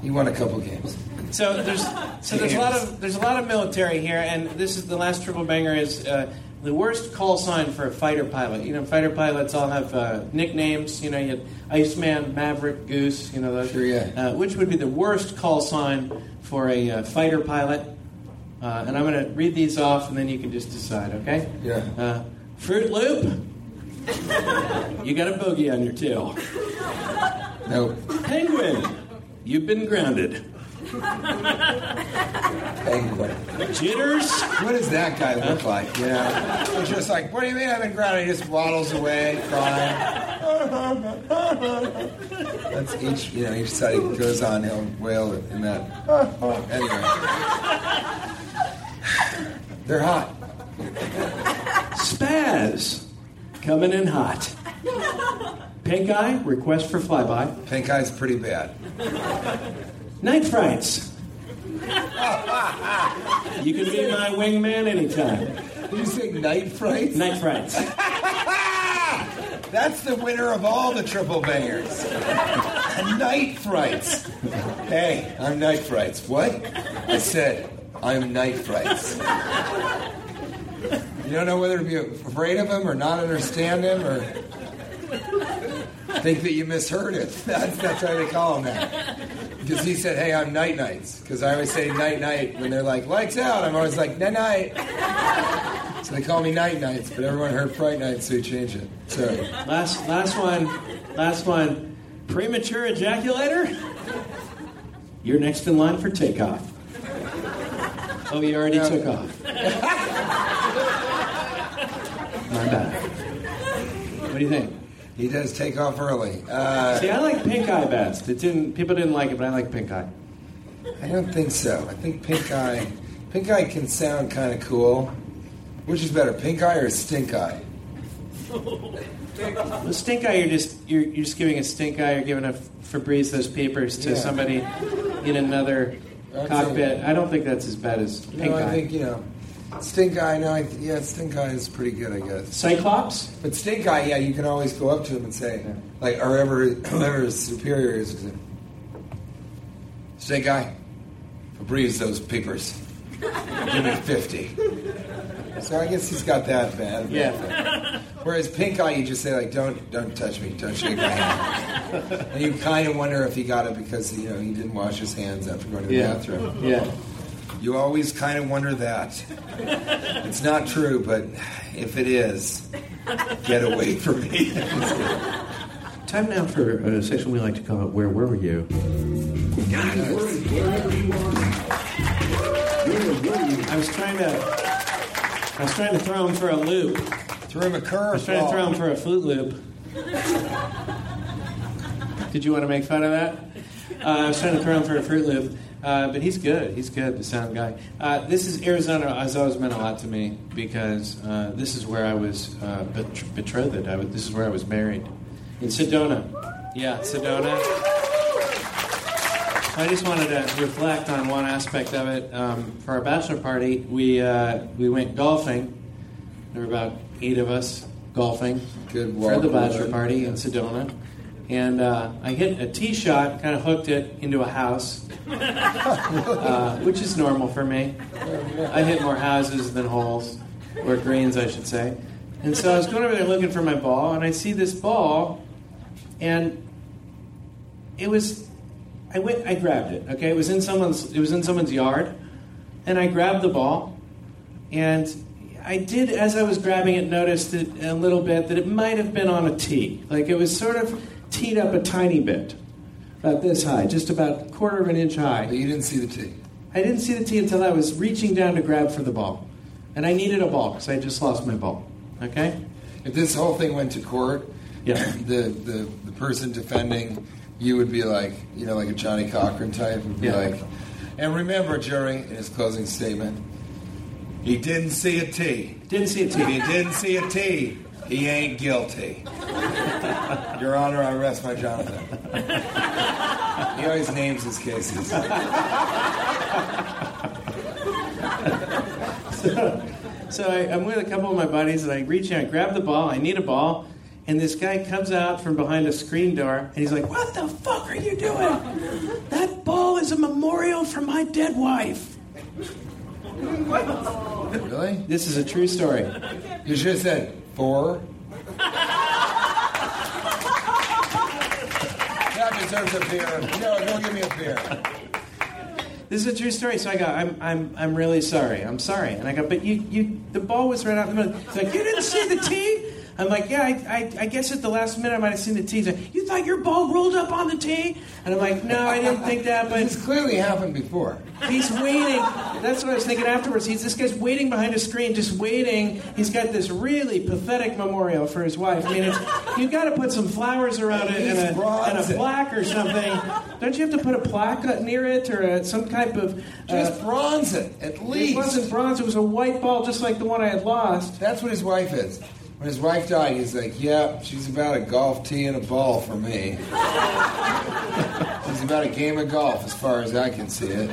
He won a couple games. So there's so there's a lot of there's a lot of military here, and this is the last triple banger is uh, the worst call sign for a fighter pilot. You know, fighter pilots all have uh, nicknames. You know, you had Iceman, Maverick, Goose. You know those. Sure, yeah. Uh, which would be the worst call sign for a uh, fighter pilot? Uh, and I'm going to read these off, and then you can just decide, okay? Yeah. Uh, Fruit Loop. You got a bogey on your tail. Nope. Penguin. You've been grounded. Penguin. Jitters. What does that guy look huh? like? Yeah. He's just like, what do you mean I've been grounded? He just waddles away, crying. That's each, you know, each side he goes on, he'll wail in that. Anyway. They're hot. Spaz. Coming in hot. Pink eye. Request for flyby. Pink eye's pretty bad. Night frights. You can be my wingman anytime. Did you say night frights? Night frights. That's the winner of all the triple bangers. Night frights. Hey, I'm night frights. What? I said... I'm night frights. You don't know whether to be afraid of him or not understand him or think that you misheard it. That's, that's why they call him that. Because he said, hey, I'm night nights. Because I always say night night when they're like, lights out. I'm always like, night night. So they call me night nights, but everyone heard fright nights, so he changed it. So last, last one. Last one. Premature ejaculator. You're next in line for takeoff. Oh, you already no. took off. My bad. What do you think? He does take off early. Uh, See, I like pink eye best. It didn't. People didn't like it, but I like pink eye. I don't think so. I think pink eye. Pink eye can sound kind of cool. Which is better, pink eye or stink eye? Well, stink eye. You're just you're you're just giving a stink eye. You're giving a Febreze those papers to yeah. somebody in another. Cockpit. I don't think that's as bad as pink no, I eye. I think, you know, Stink Eye, no, I, yeah, Stink Eye is pretty good, I guess. Cyclops? But Stink Eye, yeah, you can always go up to him and say, yeah. like, or whoever, whoever is superior is, Stink Eye, Febreze those papers. Give me fifty. So I guess he's got that bad. Yeah. That. Whereas Pink Eye, you just say, like, don't don't touch me, don't shake my hand. And you kind of wonder if he got it because, you know, he didn't wash his hands after going to the yeah. bathroom. Yeah. You always kind of wonder that. It's not true, but if it is, get away from me. Time now for a section we like to call it Where Were You? God, where were you? I was trying to... I was trying to throw him for a loop. Throw him a curve. I was trying ball. to throw him for a Fruit Loop. Did you want to make fun of that? Uh, I was trying to throw him for a Fruit Loop. Uh, but he's good. He's good, the sound guy. Uh, this is Arizona. Has always meant a lot to me because uh, this is where I was uh, betr- betrothed. I was, this is where I was married. In Sedona. Yeah, Sedona. I just wanted to reflect on one aspect of it. Um, for our bachelor party, we uh, we went golfing. There were about eight of us golfing Good for the bachelor party yeah. in Sedona. And uh, I hit a tee shot, kind of hooked it into a house, uh, which is normal for me. I hit more houses than holes, or greens, I should say. And so I was going over there looking for my ball, and I see this ball, and it was... I went. I grabbed it. Okay, it was in someone's. It was in someone's yard, and I grabbed the ball, and I did as I was grabbing it. Noticed it a little bit that it might have been on a tee. Like it was sort of teed up a tiny bit, about this high, just about a quarter of an inch high. But you didn't see the tee. I didn't see the tee until I was reaching down to grab for the ball, and I needed a ball because I just lost my ball. Okay. If this whole thing went to court, yeah, the the, the person defending. You would be like, you know, like a Johnny Cochran type, would be yeah. like, and remember, jury, in his closing statement, he didn't see a T. Didn't see a T. He didn't see a T. He ain't guilty. Your Honor, I rest my Jonathan. He always names his cases. so so I, I'm with a couple of my buddies, and I reach out, grab the ball, I need a ball. And this guy comes out from behind a screen door, and he's like, what the fuck are you doing? That ball is a memorial for my dead wife. What? Really? This is a true story. You should have said, four? That deserves a beer. No, don't give me a beer. This is a true story. So I go, I'm I'm, I'm really sorry. I'm sorry. And I go, but you, you the ball was right out in the middle. He's like, you didn't see the tee? I'm like, yeah, I, I, I guess at the last minute I might have seen the tee. He's like, you thought your ball rolled up on the tee? And I'm like, no, I didn't think that. But it's clearly happened before. He's waiting. That's what I was thinking afterwards. He's this guy's waiting behind a screen, just waiting. He's got this really pathetic memorial for his wife. I mean, it's, you've got to put some flowers around it and a, and a plaque or something. Don't you have to put a plaque near it or a, some type of... Uh, just bronze it, at least. It wasn't bronze. It was a white ball just like the one I had lost. That's what his wife is. When his wife died, he's like, yeah, she's about a golf tee and a ball for me. She's about a game of golf as far as I can see it.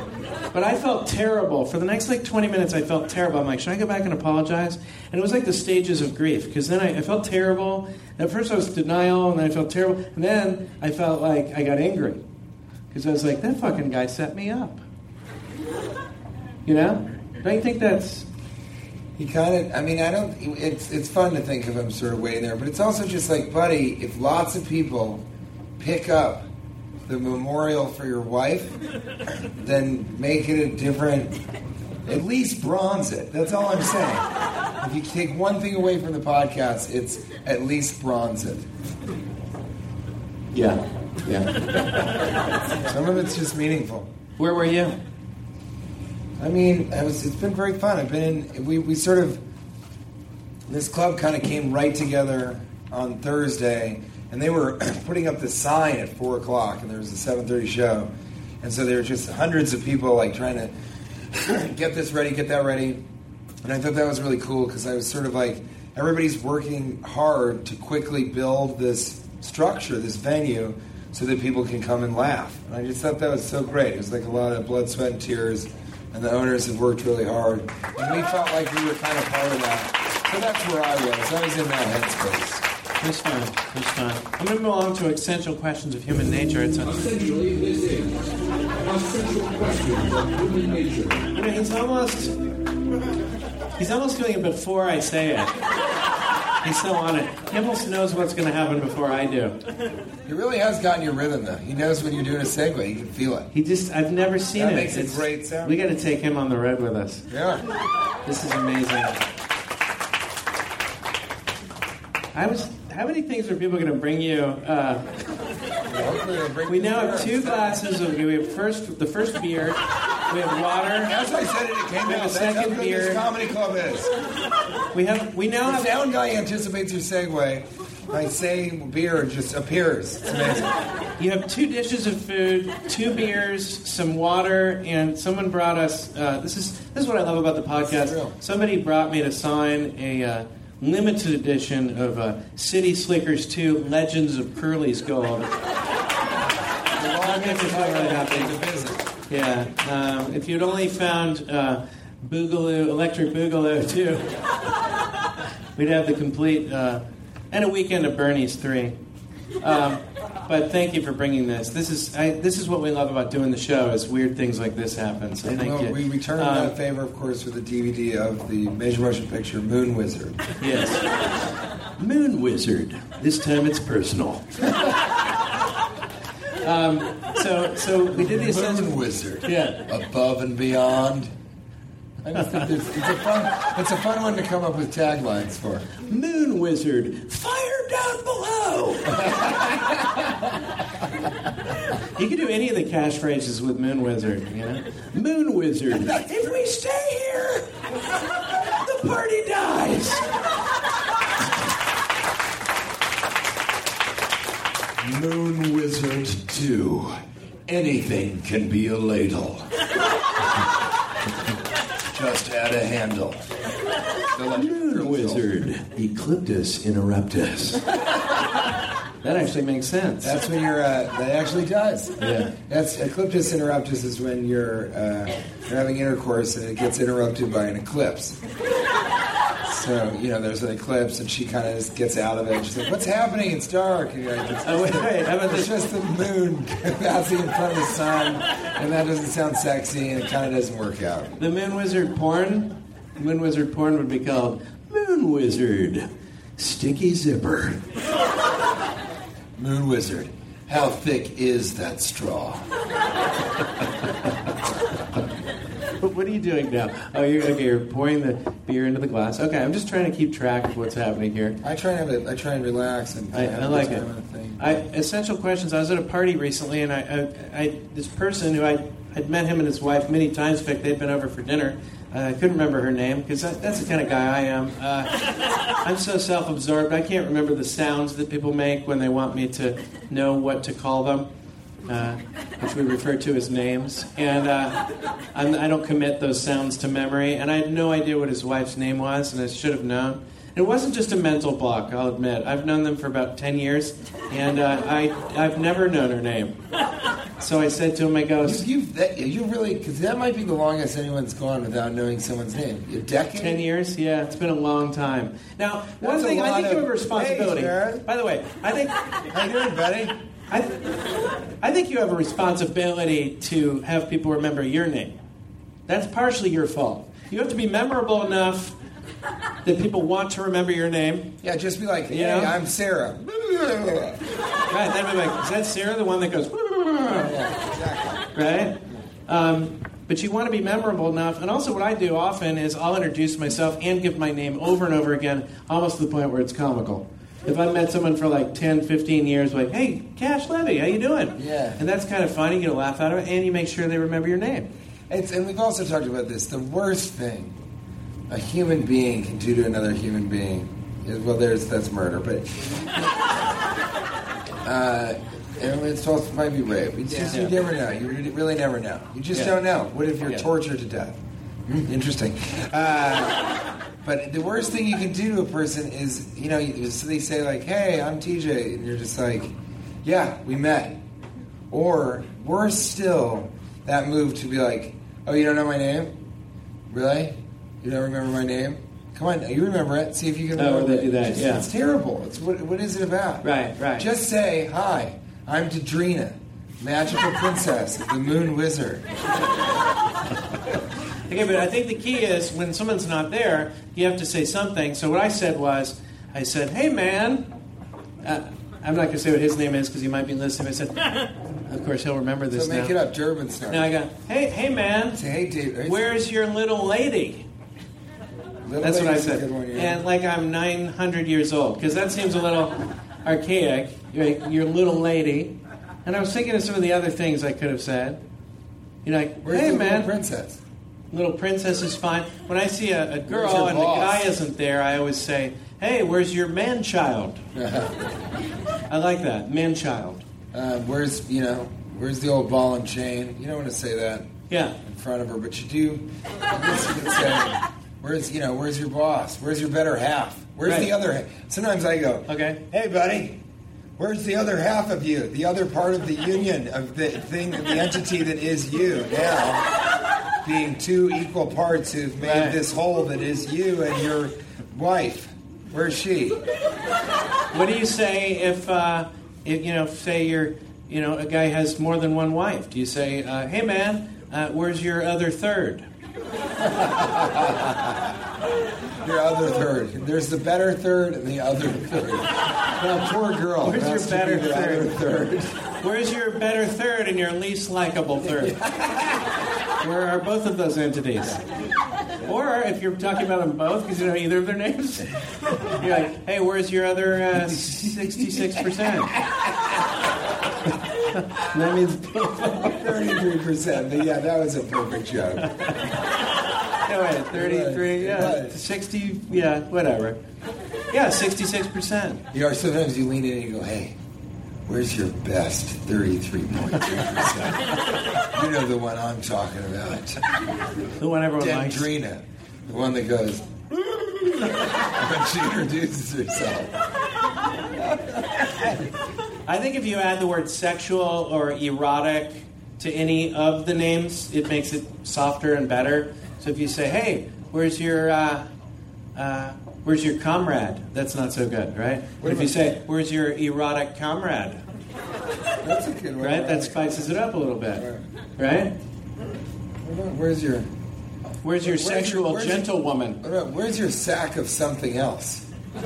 But I felt terrible. For the next, like, twenty minutes, I felt terrible. I'm like, should I go back and apologize? And it was like the stages of grief, because then I, I felt terrible. At first I was in denial, and then I felt terrible. And then I felt like I got angry, because I was like, that fucking guy set me up. You know? Don't you think that's... He kind of, I mean, I don't, it's it's fun to think of him sort of waiting there, but it's also just like, buddy, if lots of people pick up the memorial for your wife, then make it a different, at least bronze it. That's all I'm saying. If you take one thing away from the podcast, it's at least bronze it. Yeah, yeah. Some of it's just meaningful. Where were you? I mean, I was, it's been very fun. I've been in, we, we sort of, this club kind of came right together on Thursday, and they were putting up the sign at four o'clock, and there was a seven thirty show. And so there were just hundreds of people, like, trying to get this ready, get that ready. And I thought that was really cool, because I was sort of like, everybody's working hard to quickly build this structure, this venue, so that people can come and laugh. And I just thought that was so great. It was like a lot of blood, sweat, and tears. and the owners have worked really hard. And we felt like we were kind of part of that. So that's where I was. I was in that headspace. This one, this one. I'm going to move on to essential questions of human nature. It's essentially, this is essential questions of human nature. I mean, he's almost, he's almost doing it before I say it. He's so on it. He almost knows what's going to happen before I do. He really has gotten your rhythm, though. He knows when you're doing a segue. He can feel it. He just, I've never seen it. That makes a great sound. We got to take him on the road with us. Yeah. This is amazing. I was. How many things are people going to bring you? Uh, bring we now have two glasses of. We have first the first beer. We have water. As I said, it, it came we out. Have a That's second how good beer. This comedy club is. We have. We now the have. The sound guy anticipates your segue by saying beer just appears. It's amazing. You have two dishes of food, two beers, some water, and someone brought us. Uh, this is this is what I love about the podcast. Somebody brought me to sign a. Uh, Limited edition of uh, City Slickers two Legends of Curly's Gold. The longest time yeah. Um, if you'd only found uh, Boogaloo, Electric Boogaloo two, we'd have the complete uh, and a weekend of Bernie's three. Um, but thank you for bringing this. This is I, this is what we love about doing the show is weird things like this happen. So and thank well, you. We return um, that favor, of course, with the D V D of the major motion picture Moon Wizard. Yes, Moon Wizard. This time it's personal. um, so so we did the Moon of, Wizard. Yeah, above and beyond. I just think it's, it's a fun. It's a fun one to come up with taglines for. Moon Wizard, fire down below. You can do any of the catchphrases with Moon Wizard. You know, Moon Wizard. If we stay here, the party dies. Moon Wizard two. Anything can be a ladle. Just had a handle. Moon Wizard. Ecliptus interruptus. That actually makes sense. That's when you're, uh, that actually does. Yeah. That's, ecliptus interruptus is when you're, uh, you're having intercourse and it gets interrupted by an eclipse. So, you know, there's an eclipse and she kind of gets out of it. And she's like, what's happening? It's dark. And you're like, it's, oh, wait, wait. How about it's just the moon passing in front of the sun. And that doesn't sound sexy and it kind of doesn't work out. The Moon Wizard porn? Moon Wizard porn would be called Moon Wizard Sticky Zipper. Moon Wizard, how thick is that straw? What are you doing now? Oh, you're, okay, you're pouring the beer into the glass. Okay, I'm just trying to keep track of what's happening here. I try and I try and relax and I, I like it. I, essential questions. I was at a party recently, and I, I, I this person who I I'd met him and his wife many times. In fact, they'd been over for dinner. Uh, I couldn't remember her name because that, that's the kind of guy I am. Uh, I'm so self-absorbed. I can't remember the sounds that people make when they want me to know what to call them. Uh, which we refer to as names, and uh, I'm, I don't commit those sounds to memory, and I had no idea what his wife's name was, and I should have known. And it wasn't just a mental block, I'll admit. I've known them for about ten years, and uh, I, I've never known her name. So I said to him, I go... You, you, that, you really... Because that might be the longest anyone's gone without knowing someone's name. A decade? Ten years? Yeah, it's been a long time. Now, one That's thing, I think of, you have a responsibility. Hey, by the way, I think... How you doing, buddy? I, th- I think you have a responsibility to have people remember your name. That's partially your fault. You have to be memorable enough that people want to remember your name. Yeah, just be like, hey, you know? I'm Sarah. Right, that'd be like, is that Sarah, the one that goes... Yeah, exactly. Right? Um, but you want to be memorable enough. And also what I do often is I'll introduce myself and give my name over and over again, almost to the point where it's comical. If I met someone for like ten, fifteen years, like, hey, Cash Levy, how you doing? Yeah. And that's kind of fun. You get a laugh out of it, and you make sure they remember your name. It's, and we've also talked about this. The worst thing a human being can do to another human being is, well, there's that's murder, but... uh, and it's also, might be rape. It's just, yeah. You never know. You really never know. You just yeah. don't know. What if you're yeah. tortured to death? Interesting. Uh, but the worst thing you can do to a person is, you know, they say like, hey, I'm T J. And you're just like, yeah, we met. Or worse still, that move to be like, Oh, you don't know my name? Really? You don't remember my name? Come on, you remember it. See if you can remember it. Oh, they do that, yeah. It's terrible. It's what? What is it about? Right, right. Just say, hi, I'm Didrina, magical princess of the moon wizard. Okay, but I think the key is when someone's not there, you have to say something. So what I said was, I said, hey, man. Uh, I'm not going to say what his name is because he might be listening. I said, of course, he'll remember this now. So make now. It up, Durban style. Now I go, hey, hey, man. Say, hey, dude. Where's your little lady? Little that's what I said. One, yeah. And like I'm nine hundred years old, because that seems a little archaic. You're, your little lady. And I was thinking of some of the other things I could have said. You're like, where's hey, the man. Little princess? Little princess is fine. When I see a, a girl and boss? The guy isn't there, I always say, hey, where's your man-child? Uh-huh. I like that, man-child. Uh, where's, you know, where's the old ball and chain? You don't want to say that yeah. in front of her, but you do. I guess you could say, where's, you know, where's your boss? Where's your better half? Where's right. the other half? Sometimes I go, okay, hey, buddy, where's the other half of you? The other part of the union of the thing, the entity that is you now, being two equal parts who've made right. this whole that is you and your wife. Where's she? What do you say if, uh, if you know, say you're, you know, a guy has more than one wife? Do you say, uh, hey, man, uh, where's your other third? Your other third. There's the better third and the other third. Now, poor girl. Where's your better be third? third? Where's your better third and your least likable third? Where are both of those entities? Or if you're talking about them both, because you don't know either of their names, you're like, hey, where's your other uh, sixty-six percent? That means thirty-three percent. But yeah, that was a perfect joke. No, wait, thirty-three, yeah, sixty, yeah, whatever. Yeah, sixty-six percent. You are, sometimes you lean in and you go, hey, where's your best thirty-three point three percent? You know the one I'm talking about. The one everyone Dendrina, likes. Dendrina. The one that goes... when she introduces herself. I think if you add the word sexual or erotic to any of the names, it makes it softer and better. So if you say, hey, where's your... Uh, uh, where's your comrade? That's not so good, right? But if you say, where's your erotic comrade? That's a good one. Right? That spices it up a little bit. Right? What about where's your... Where's your sexual gentlewoman? What about where's your sack of something else? I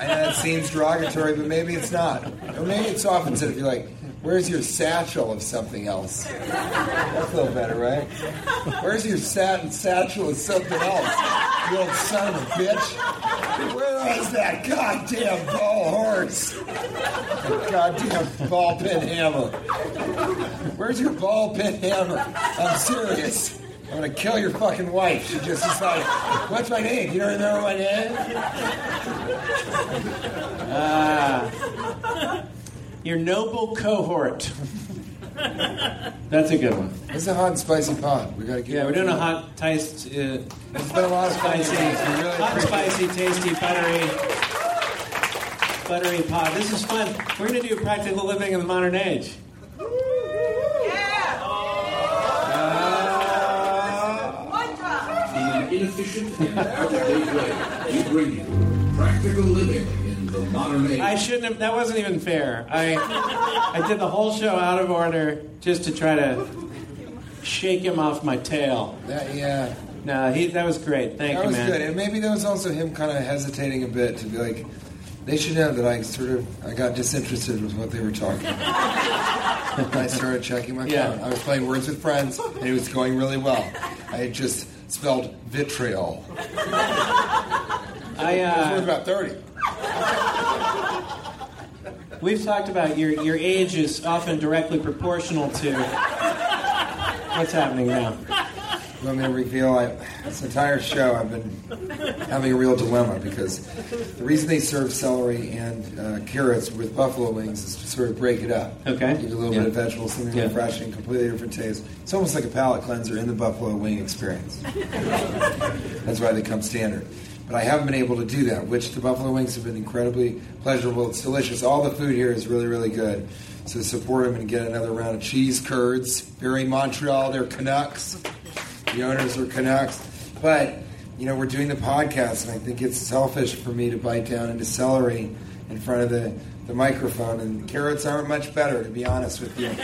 know that seems derogatory, but maybe it's not. Or maybe it softens it if you're like... Where's your satchel of something else? That's a little better, right? Where's your satin satchel of something else? You old son of a bitch. Where is that goddamn ball horse? That goddamn ball pit hammer. Where's your ball pit hammer? I'm serious. I'm going to kill your fucking wife. She just decided, what's my name? You don't remember my name? Ah... Uh. Your noble cohort. That's a good one. This is a hot and spicy pot. We gotta get. Yeah, we're doing a hot, taste. Uh, it's been a lot of spicy, really hot, spicy, tasty, buttery, buttery pot. This is fun. We're gonna do practical living in the modern age. Yeah. Uh, the inefficient and out-of-date way you bring you practical living. The modern age. I shouldn't have. That wasn't even fair. I I did the whole show out of order just to try to shake him off my tail. That, yeah. No, he. That was great. Thank that you, man. That was good. And maybe that was also him kind of hesitating a bit to be like, they should know that I sort of I got disinterested with what they were talking about. And I started checking my yeah. phone. I was playing Words with Friends, and it was going really well. I had just spelled vitriol. I uh, it was worth about thirty. We've talked about your your age is often directly proportional to what's happening now. Let me reveal, I, this entire show I've been having a real dilemma because the reason they serve celery and uh, carrots with buffalo wings is to sort of break it up. Okay. Give it a little yeah. bit of vegetables, something yeah. refreshing, completely different taste. It's almost like a palate cleanser in the buffalo wing experience. That's why they come standard. But I haven't been able to do that, which the buffalo wings have been incredibly pleasurable. It's delicious. All the food here is really, really good. to support him and get another round of cheese curds. They're in Montreal. They're Canucks. The owners are Canucks. But, you know, we're doing the podcast, and I think it's selfish for me to bite down into celery in front of the, the microphone. And carrots aren't much better, to be honest with you. They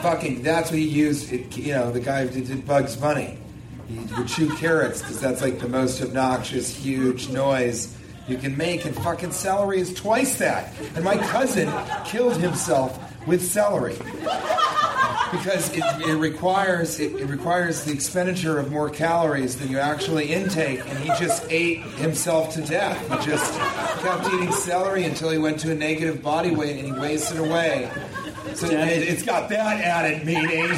fucking, that's what he used, it, you know, the guy who did Bugs Bunny. He would chew carrots because that's like the most obnoxious, huge noise you can make. And fucking celery is twice that. And my cousin killed himself with celery. Because it, it requires it, it requires the expenditure of more calories than you actually intake, and he just ate himself to death. He just kept eating celery until he went to a negative body weight, and he wasted away. So it, it's got that added meaning.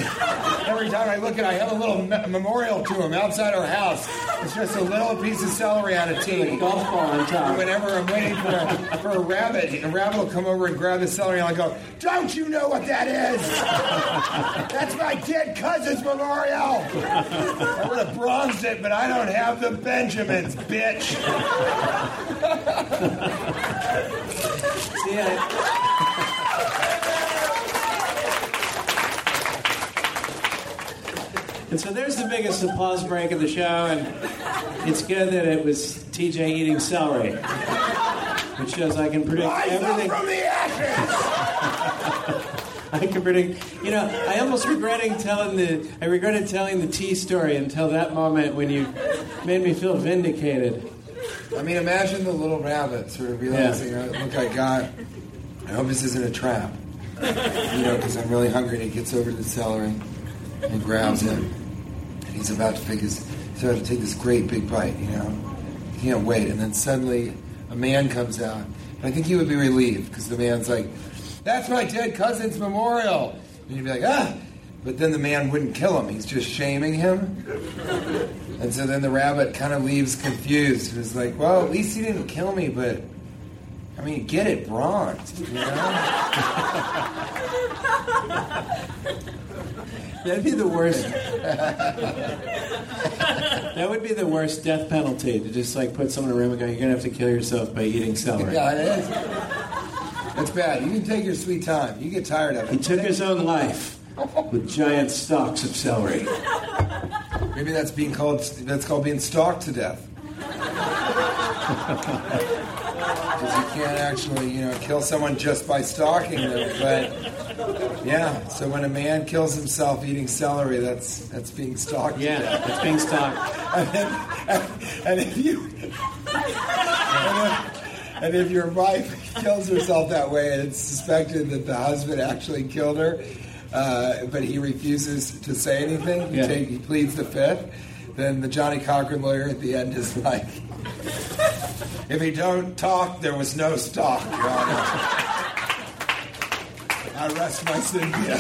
Every time I look at it, I have a little me- memorial to him outside our house. It's just a little piece of celery on a tee. Golf ball on top. And whenever I'm waiting for a, for a rabbit, a rabbit will come over and grab the celery, and I'll go, "Don't you know what that is?" That's my dead cousin's memorial. I would have bronzed it, but I don't have the Benjamins, bitch. See ya. And so there's the biggest applause break of the show, and it's good that it was T J eating celery, which shows I can predict Rise everything up from the ashes. I can predict, you know, I almost regretting telling the, I regretted telling the tea story until that moment when you made me feel vindicated. I mean, imagine the little rabbit sort of realizing, yeah. oh, look, I got, I hope this isn't a trap, you know, because I'm really hungry, and he gets over to the celery and grabs him, and he's about to take his, he's about to take this great big bite, you know, he can't wait, and then suddenly a man comes out, and I think he would be relieved, because the man's like, "That's my dead cousin's memorial." And you'd be like, ah. But then the man wouldn't kill him. He's just shaming him. And so then the rabbit kind of leaves confused. He was like, well, at least he didn't kill me, but, I mean, get it bronzed, you know? That'd be the worst. That would be the worst death penalty, to just, like, put someone in a room and go, "You're going to have to kill yourself by eating celery." Yeah, it is. That's bad. You can take your sweet time. You get tired of it. He took his own life with giant stalks of celery. Maybe that's being called that's called being stalked to death. Because you can't actually, you know, kill someone just by stalking them. But yeah, so when a man kills himself eating celery, that's that's being stalked. Yeah, to death. That's being stalked. And, then, and if you. And then, And if your wife kills herself that way, and it's suspected that the husband actually killed her, uh, but he refuses to say anything, he, yeah. take, he pleads the fifth, then the Johnny Cochran lawyer at the end is like, "If he don't talk, there was no stalk, Your Honor. I rest my Cynthia."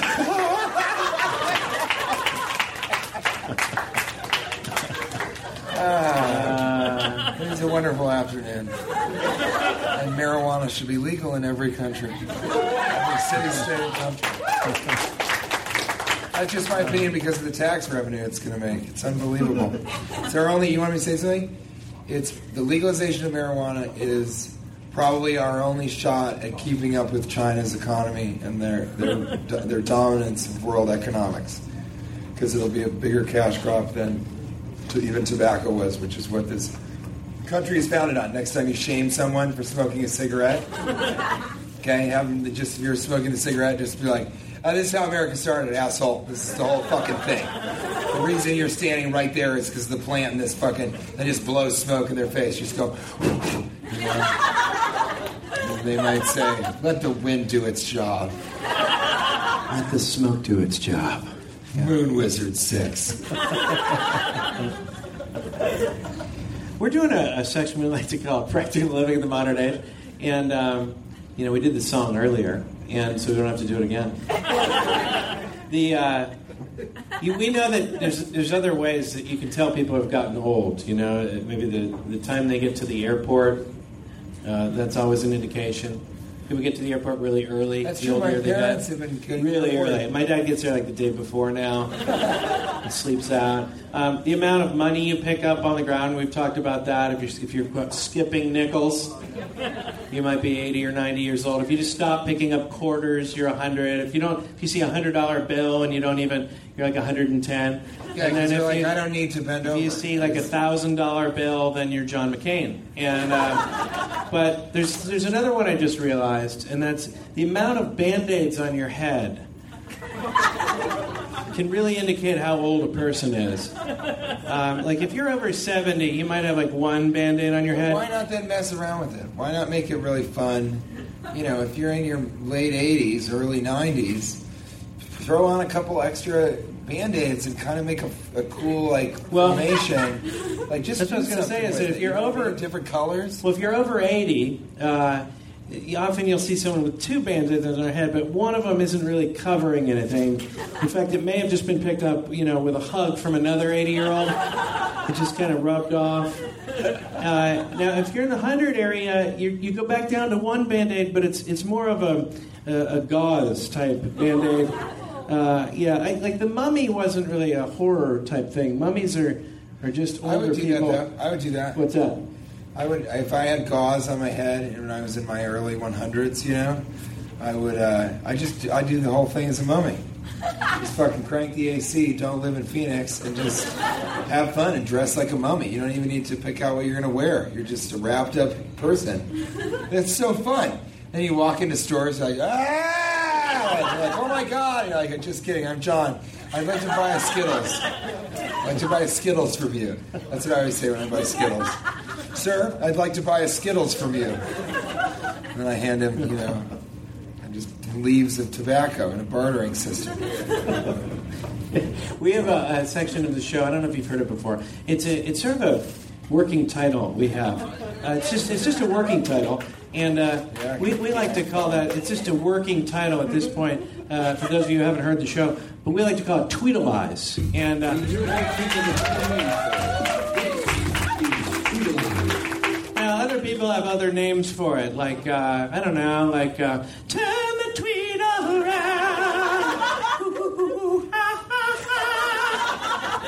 uh, It was a wonderful afternoon. And marijuana should be legal in every country. Every city, state, and country. That's just my opinion because of the tax revenue it's going to make. It's unbelievable. It's our only, you want me to say something? It's, the legalization of marijuana is probably our only shot at keeping up with China's economy and their their, their dominance of world economics. Because it'll be a bigger cash crop than to even tobacco was, which is what this country is founded on. Next time you shame someone for smoking a cigarette, okay, have them just, if you're smoking a cigarette, just be like, "Oh, this is how America started, asshole. This is the whole fucking thing. The reason you're standing right there is because the plant in this fucking, they just blow smoke in their face." You just go, you know? They might say, "Let the wind do its job. Let the smoke do its job. Yeah. Moon Wizard six." We're doing a, a section we like to call Practical Living in the Modern Age. And, um, you know, we did the song earlier, and so we don't have to do it again. the uh, you, We know that there's there's other ways that you can tell people have gotten old. You know, maybe the, the time they get to the airport, uh, that's always an indication. we get to the airport really early. That's true. My parents have been getting really early. My dad gets there like the day before now and sleeps out. Um, the amount of money you pick up on the ground, we've talked about that. If you're, if you're skipping nickels, you might be eighty or ninety years old. If you just stop picking up quarters, you're one hundred. If you don't, if you see a one hundred dollar bill and you don't even, you're like one hundred ten. Yeah, and then if like, you, I don't need to bend if over. If you see like a one thousand dollar bill, then you're John McCain. And uh, but there's there's another one I just realized, and that's the amount of Band-Aids on your head can really indicate how old a person is. Um, like if you're over seventy, you might have like one Band-Aid on your head. Well, why not then mess around with it? Why not make it really fun? You know, if you're in your late eighties, early nineties, throw on a couple extra Band-Aids and kind of make a, a cool like well, formation. Like just that's what I was going to say. Is that if you're over different colors? Well, if you're over eighty, uh, often you'll see someone with two Band-Aids on their head, but one of them isn't really covering anything. In fact, it may have just been picked up, you know, with a hug from another eighty-year-old. It just kind of rubbed off. Uh, now, if you're in the one hundred area, you, you go back down to one Band-Aid, but it's it's more of a a, a gauze type Band-Aid. Uh, yeah, I, like the Mummy wasn't really a horror type thing. Mummies are, are just older I would do people. That, though. I would do that. What's up? I would if I had gauze on my head when I was in my early one hundreds. You know, I would. Uh, I just I do the whole thing as a mummy. Just fucking crank the A C. Don't live in Phoenix and just have fun and dress like a mummy. You don't even need to pick out what you're gonna wear. You're just a wrapped up person. That's so fun. Then you walk into stores like ah. You're like, oh my God! You're like, just kidding. I'm John. I went to buy a Skittles. I went to buy a Skittles from you. That's what I always say when I buy Skittles. Sir, I'd like to buy a Skittles from you. And then I hand him, you know, just leaves of tobacco in a bartering system. We have a, a section of the show. I don't know if you've heard it before. It's a, it's sort of a working title we have. Uh, it's just, it's just a working title. And uh, we, we like to call that, it's just a working title at this point, uh, for those of you who haven't heard the show, but we like to call it Tweedle-Eyes. And, uh, now, other people have other names for it, like, uh, I don't know, like, uh, turn the Tweedle around.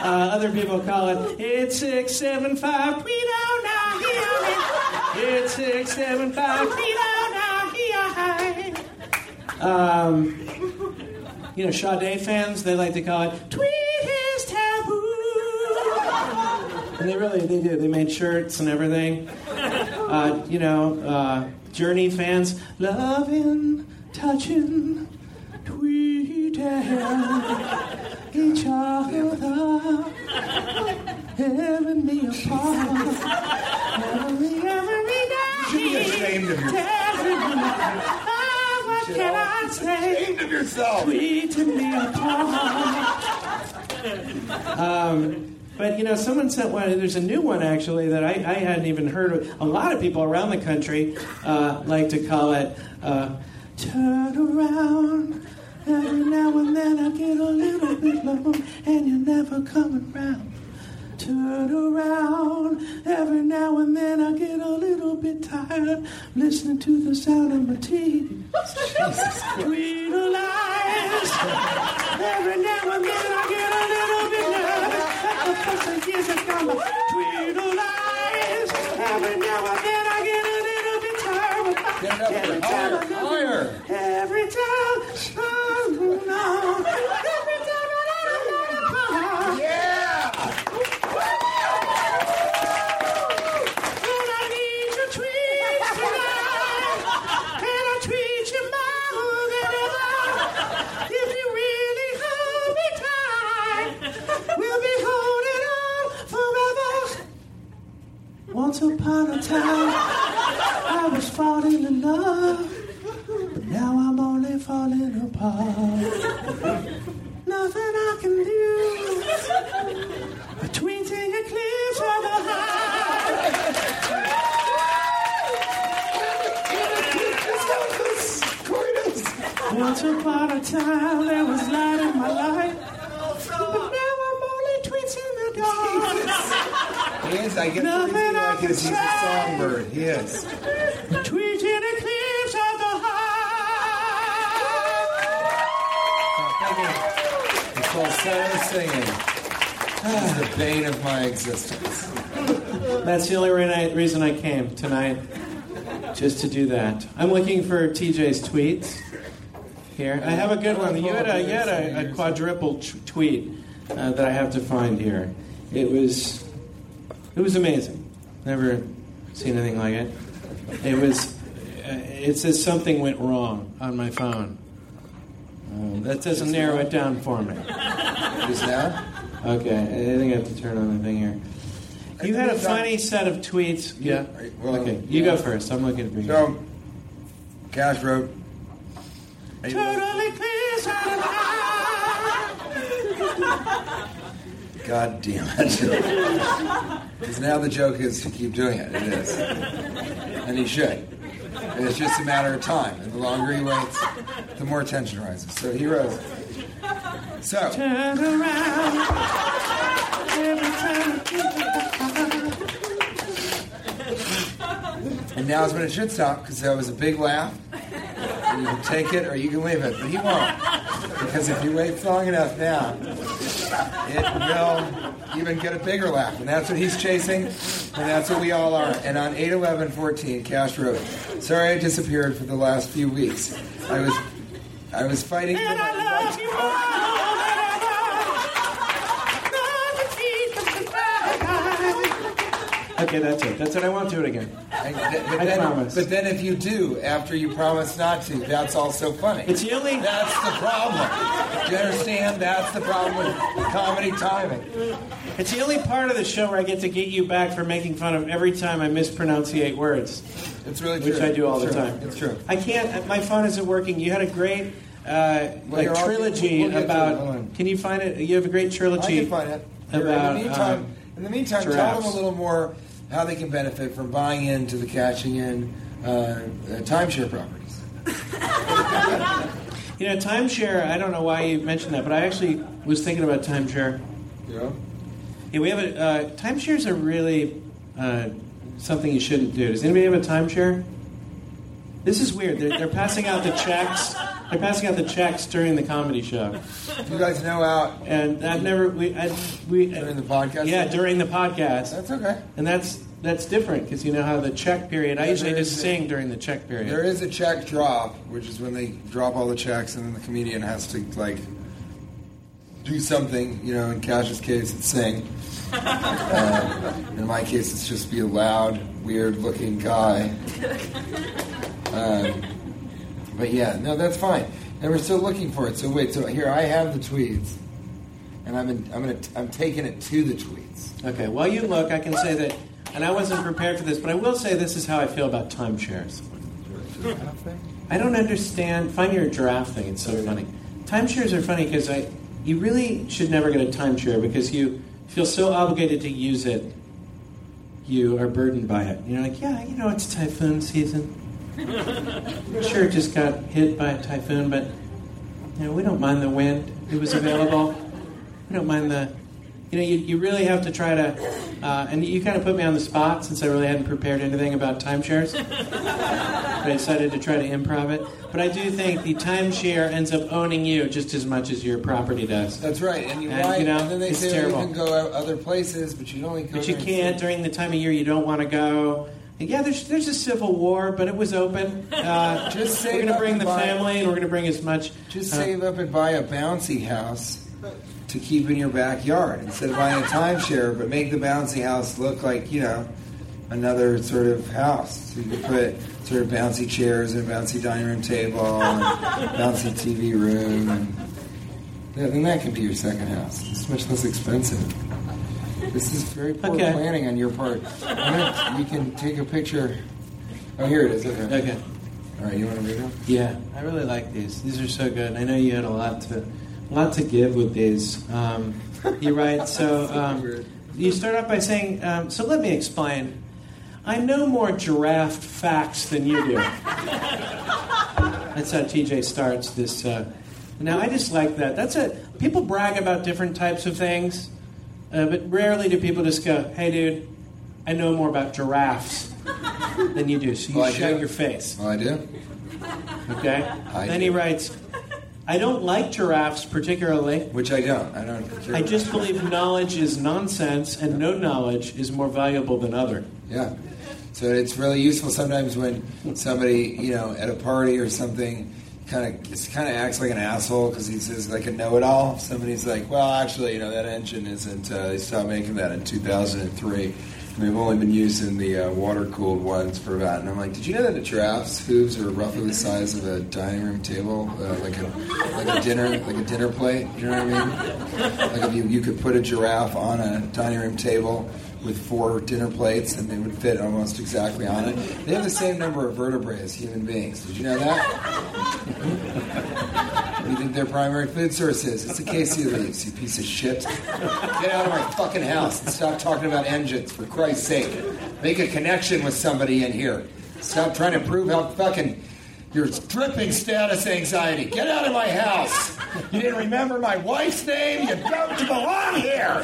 uh, other people call it, it's six seven five Tweedle now. It's six, seven, five, three, nine, nine. Um, you know, Sade fans, they like to call it Tweet Is Taboo. And they really, they do. They made shirts and everything. Uh, you know, uh, Journey fans, loving, touching, tweeting each other, having me apart. Ashamed of yourself. Oh, what can I say? Ashamed of yourself. Tweet me apart. Um, but you know, someone sent one. There's a new one actually that I, I hadn't even heard of. A lot of people around the country uh, like to call it uh, "Turn Around." Every now and then I get a little bit lonely, and you're never coming round. Turn around, every now and then I get a little bit tired listening to the sound of my teeth. Tweedle eyes, every now and then I get a little bit nervous. Like the first of years I got my tweedle eyes, every now and then I get a little bit tired. Every time I get it, every time I don't know, every time I don't know. Yeah. Once upon a time, I was falling in love, but now I'm only falling apart. Nothing I can do, a tweeting eclipse of the heart. Once upon a time, there was light in my life, but now I'm only tweeting the dark. He is, I get to like his, he's a songbird, he is. Tweeting a clip of the heart. falsetto singing is the bane of my existence. That's the only reason I came tonight, just to do that. I'm looking for T J's tweets here. I have a good one. You had a, you had a, a quadruple t- tweet uh, that I have to find here. It was, it was amazing. Never seen anything like it. It was. Uh, it says something went wrong on my phone. Um, that doesn't narrow it down for me. Is that? Okay, I think I have to turn on the thing here. You had a funny set of tweets. Yeah. Well, okay, you yeah. go first. I'm looking at you. So, Cash wrote. Totally clear. God damn it. Because now the joke is to keep doing it. It is. And he should. And it's just a matter of time. And the longer he waits, the more tension rises. So he wrote. So. Turn around. Every time you and now's when it should stop, because that was a big laugh. And you can take it or you can leave it. But he won't. Because if you wait long enough now, it will even get a bigger laugh. And that's what he's chasing. And that's what we all are. And on eight eleven fourteen, Cash wrote, sorry I disappeared for the last few weeks. I was I was fighting for my life. Okay, that's it. That's it. I won't do it again. I, th- but I then, promise. But then if you do, after you promise not to, that's also funny. It's the only... That's the problem. Do you understand? That's the problem with comedy timing. It's the only part of the show where I get to get you back for making fun of every time I mispronunciate words. It's really true. Which I do all it's the true. time. It's true. I can't... My phone isn't working. You had a great uh, well, like trilogy all, we'll about... Can you find it? You have a great trilogy. I can find it. About, in the meantime, um, in the meantime tell them a little more... how they can benefit from buying into the cashing in uh, uh, timeshare properties. You know, timeshare, I don't know why you mentioned that, but I actually was thinking about timeshare. Yeah? Yeah, we have a... Uh, timeshares are really uh, something you shouldn't do. Does anybody have a timeshare? This is weird. They're, they're passing out the checks. They're passing out the checks during the comedy show. You guys know out. And I've never... We, I, we, during the podcast? Yeah, during the podcast. That's okay. And that's that's different, because you know how the check period... Yeah, I usually just sing a, during the check period. There is a check drop, which is when they drop all the checks, and then the comedian has to, like, do something, you know, in Cash's case, it's sing. uh, in my case, it's just be a loud, weird-looking guy. Um, but yeah, no, that's fine. And we're still looking for it. So wait, so here I have the tweets, and I'm in, I'm gonna I'm taking it to the tweets. Okay. While you look, I can say that, and I wasn't prepared for this, but I will say this is how I feel about timeshares. I don't understand. Find your draft thing. It's so funny. Timeshares are funny because I you really should never get a timeshare because you feel so obligated to use it. You are burdened by it. You're like, yeah, you know, it's typhoon season. Sure, it just got hit by a typhoon, but you know, we don't mind the wind. It was available. We don't mind the... You know, you, you really have to try to... Uh, and you kind of put me on the spot since I really hadn't prepared anything about timeshares. But I decided to try to improv it. But I do think the timeshare ends up owning you just as much as your property does. That's right. And, you and, buy, you know, and then they say terrible. You can go other places, but you only go... But you can't during the time of year you don't want to go... Yeah, there's there's a civil war, but it was open. Uh, just save we're going to bring the family, and we're going to bring as much. Just uh, save up and buy a bouncy house to keep in your backyard instead of buying a timeshare, but make the bouncy house look like, you know, another sort of house. So you can put sort of bouncy chairs and a bouncy dining room table and a bouncy T V room. And yeah, then that can be your second house. It's much less expensive. This is very poor okay. planning on your part. You can take a picture. Oh, here it is. Okay. Okay. All right, you want to read them? Yeah, I really like these. These are so good. I know you had a lot to, a lot to give with these. Um, you write. So um, you start off by saying, um, "So let me explain. I know more giraffe facts than you do." That's how T J starts this. Uh, now I just like that. That's a people brag about different types of things. Uh, but rarely do people just go, hey, dude, I know more about giraffes than you do. So you well, shut your face. Well, I do. Okay? I then do. He writes, I don't like giraffes particularly. Which I don't. I don't. I just believe knowledge is nonsense, and no knowledge is more valuable than other. Yeah. So it's really useful sometimes when somebody, you know, at a party or something, kind of kind of acts like an asshole because he says like a know-it-all. Somebody's like, well, actually, you know, that engine isn't. Uh, they stopped making that in two thousand three. We've only been using the uh, water-cooled ones for about, and I'm like, did you know that a giraffe's hooves are roughly the size of a dining room table, uh, like a like a dinner like a dinner plate? Do you know what I mean? Like if you you could put a giraffe on a dining room table with four dinner plates, and they would fit almost exactly on it. They have the same number of vertebrae as human beings. Did you know that? What do you think their primary food source is? It's acacia leaves, you piece of shit. Get out of my fucking house and stop talking about engines, for Christ's sake. Make a connection with somebody in here. Stop trying to prove how fucking... your dripping status anxiety. Get out of my house. You didn't remember my wife's name? You don't belong here.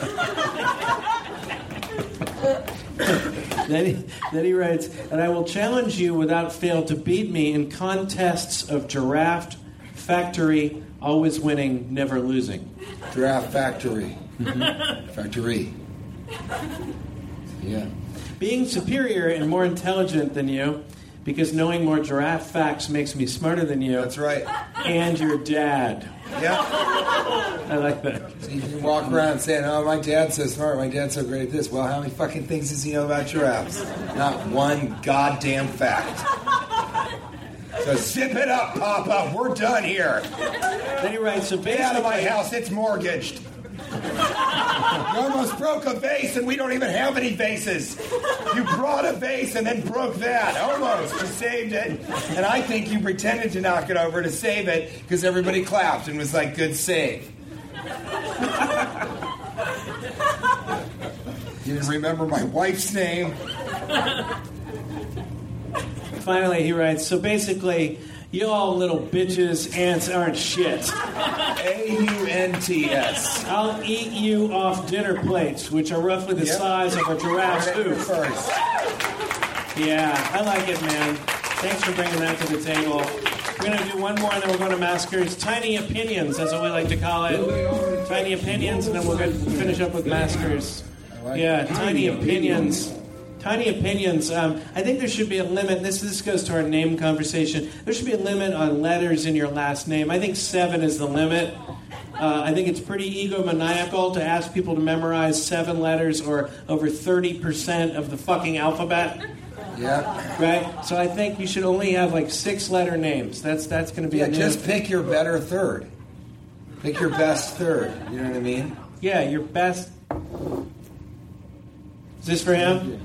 Then he, then he writes, and I will challenge you without fail to beat me in contests of giraffe factory, always winning, never losing. Giraffe factory. Mm-hmm. Factory. Yeah. Being superior and more intelligent than you, because knowing more giraffe facts makes me smarter than you. That's right. And your dad. Yeah. I like that. So you can walk around saying, oh, my dad's so smart, my dad's so great at this. Well, how many fucking things does he know about giraffes? Not one goddamn fact. So zip it up, pop up. We're done here. Then he writes, so basically... Get out of my house. It's mortgaged. You almost broke a vase, and we don't even have any vases. You brought a vase and then broke that. Almost. You saved it. And I think you pretended to knock it over to save it because everybody clapped and was like, good save. You didn't remember my wife's name. Finally, he writes, so basically... you all little bitches, ants aren't shit. A U N T S. I'll eat you off dinner plates, which are roughly the yep. size of a giraffe's hoof. Yeah, I like it, man. Thanks for bringing that to the table. We're going to do one more, and then we're going to Masker's Tiny Opinions. That's what we like to call it. Tiny Opinions, and then we'll finish up with Masker's. Yeah, Tiny Opinions. Tiny opinions. Um, I think there should be a limit. This this goes to our name conversation. There should be a limit on letters in your last name. I think seven is the limit. Uh, I think it's pretty egomaniacal to ask people to memorize seven letters or over thirty percent of the fucking alphabet. Yeah. Right? So I think you should only have like six letter names. That's that's going to be yeah, a Yeah, just pick your better third. Pick your best third. You know what I mean? Yeah, your best. Is this for him?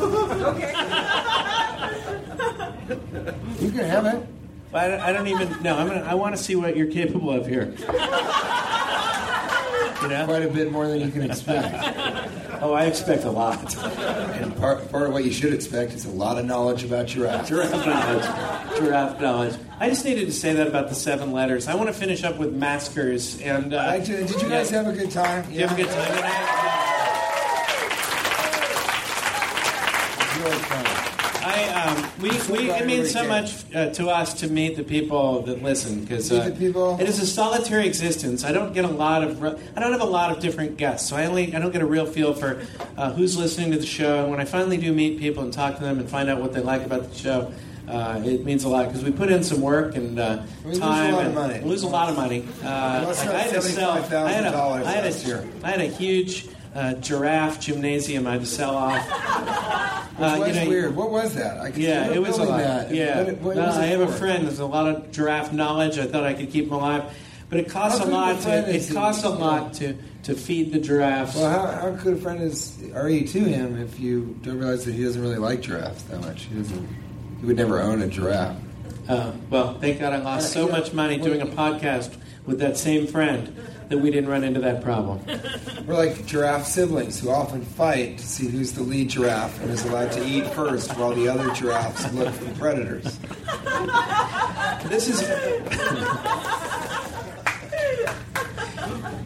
Okay. You can have it. I don't, I don't even know. I'm gonna. I want to see what you're capable of here. You know, quite a bit more than you can expect. Oh, I expect a lot. And part part of what you should expect is a lot of knowledge about giraffe. Giraffe knowledge. Giraffe knowledge. I just needed to say that about the seven letters. I want to finish up with Maskers and. Uh, I, did you guys yeah. have a good time? Did you yeah. have a good time tonight? I, um, we, we, it means so much uh, to us to meet the people that listen because uh, it is a solitary existence. I don't get a lot of re- I don't have a lot of different guests, so I only I don't get a real feel for uh, who's listening to the show. And when I finally do meet people and talk to them and find out what they like about the show, uh, it means a lot because we put in some work and uh, we time lose and money. lose a lot of money. Uh, like I had to sell. I had a, I had a, I had a huge. Uh, giraffe gymnasium I had to sell off. Uh, Which was you know, weird. What was that? I yeah, it was a lot. That. Yeah, what, what, what uh, I have for? a friend. There's a lot of giraffe knowledge. I thought I could keep him alive, but it costs how a lot. To, it costs a lot to, to feed the giraffes. Well, how, how could a friend is are you to him if you don't realize that he doesn't really like giraffes that much? He doesn't. He would never own a giraffe. Uh, well, thank God I lost so much money doing a podcast with that same friend. That we didn't run into that problem. We're like giraffe siblings who often fight to see who's the lead giraffe and is allowed to eat first while the other giraffes look for predators. This is...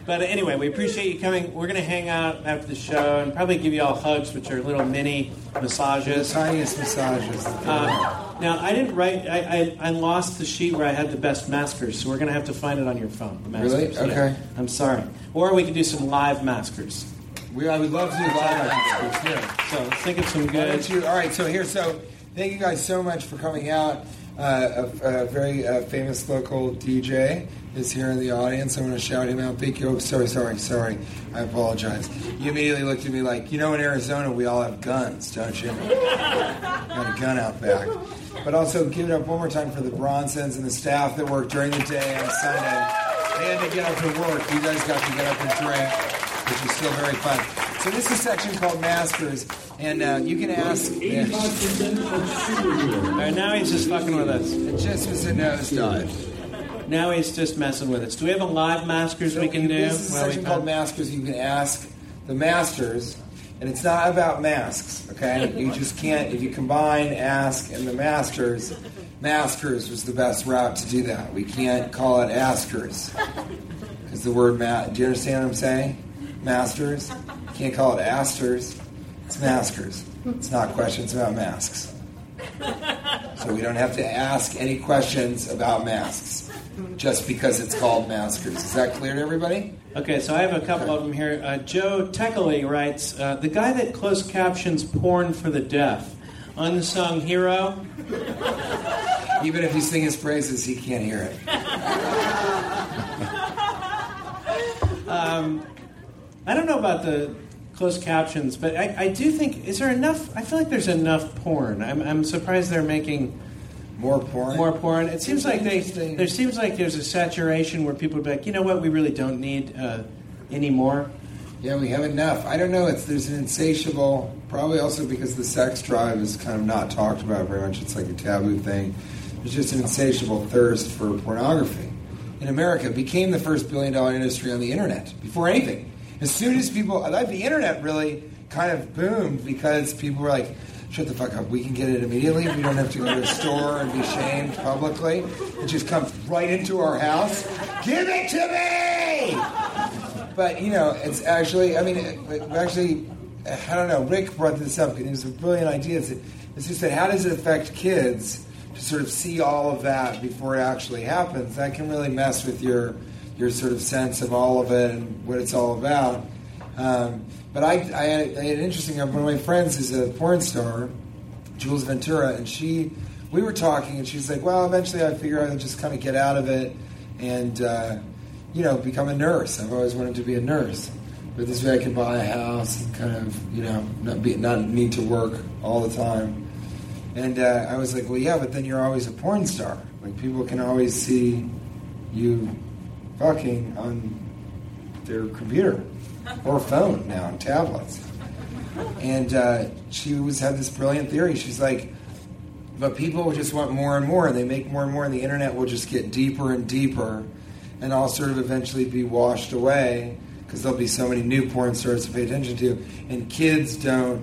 But anyway, we appreciate you coming. We're going to hang out after the show and probably give you all hugs, which are little mini massages. The tiniest massages. Uh, now, I didn't write... I, I, I lost the sheet where I had the best maskers, so we're going to have to find it on your phone. The maskers, really? Okay. Yeah. I'm sorry. Or we can do some live maskers. We, I would love to do live maskers, yeah. So let's think of some good... All right, so here, so thank you guys so much for coming out. Uh, a, a very uh, famous local D J is here in the audience. I want to shout him out. Thank you. Oh, sorry, sorry, sorry. I apologize. You immediately looked at me like, you know, in Arizona we all have guns, don't you? Got a gun out back. But also, give it up one more time for the Bronsons and the staff that worked during the day on Sunday. They had to get up to work. You guys got to get up and drink, which is still very fun. So this is a section called Masters, and uh, you can ask... Yeah. All right, now he's just fucking with us. It just was a nosedive. Now he's just messing with us. Do we have a live Masters so we can do? This is a well, section called Masters. You can ask the Masters, and it's not about masks, okay? You just can't... If you combine Ask and the Masters, Masters was the best route to do that. We can't call it Askers, because the word... Ma- do you understand what I'm saying? Masters... Can't call it asters. It's maskers. It's not questions about masks. So we don't have to ask any questions about masks just because it's called maskers. Is that clear to everybody? Okay, so I have a couple of them here. Uh, Joe Teckley writes, uh, the guy that closed captions porn for the deaf, unsung hero. Even if you sing his praises, he can't hear it. um... I don't know about the closed captions, but I, I do think, is there enough, I feel like there's enough porn. I'm, I'm surprised they're making... More porn? More porn. It seems like they, there seems like there's a saturation where people are like, you know what, we really don't need uh, any more. Yeah, we have enough. I don't know, it's there's an insatiable, probably also because the sex drive is kind of not talked about very much. It's like a taboo thing. There's just an insatiable thirst for pornography. In America, it became the first billion dollar industry on the internet, before anything. As soon as people... I like the internet really kind of boomed because people were like, shut the fuck up. We can get it immediately. We don't have to go to a store and be shamed publicly. It just comes right into our house. Give it to me! But, you know, it's actually... I mean, it, actually, I don't know. Rick brought this up. It was a brilliant idea. It's just that how does it affect kids to sort of see all of that before it actually happens? That can really mess with your... your sort of sense of all of it and what it's all about. Um, but I, I, had, I had an interesting... One of my friends is a porn star, Jules Ventura, and she... We were talking, and she's like, well, eventually I figure I'll just kind of get out of it and, uh, you know, become a nurse. I've always wanted to be a nurse. But this way I can buy a house and kind of, you know, not, be, not need to work all the time. And uh, I was like, well, yeah, but then you're always a porn star. Like, people can always see you... fucking on their computer or phone now, on tablets. And uh, she was had this brilliant theory. She's like, but people just want more and more, and they make more and more, and the internet will just get deeper and deeper, and all sort of eventually be washed away because there'll be so many new porn stars to pay attention to, and kids don't,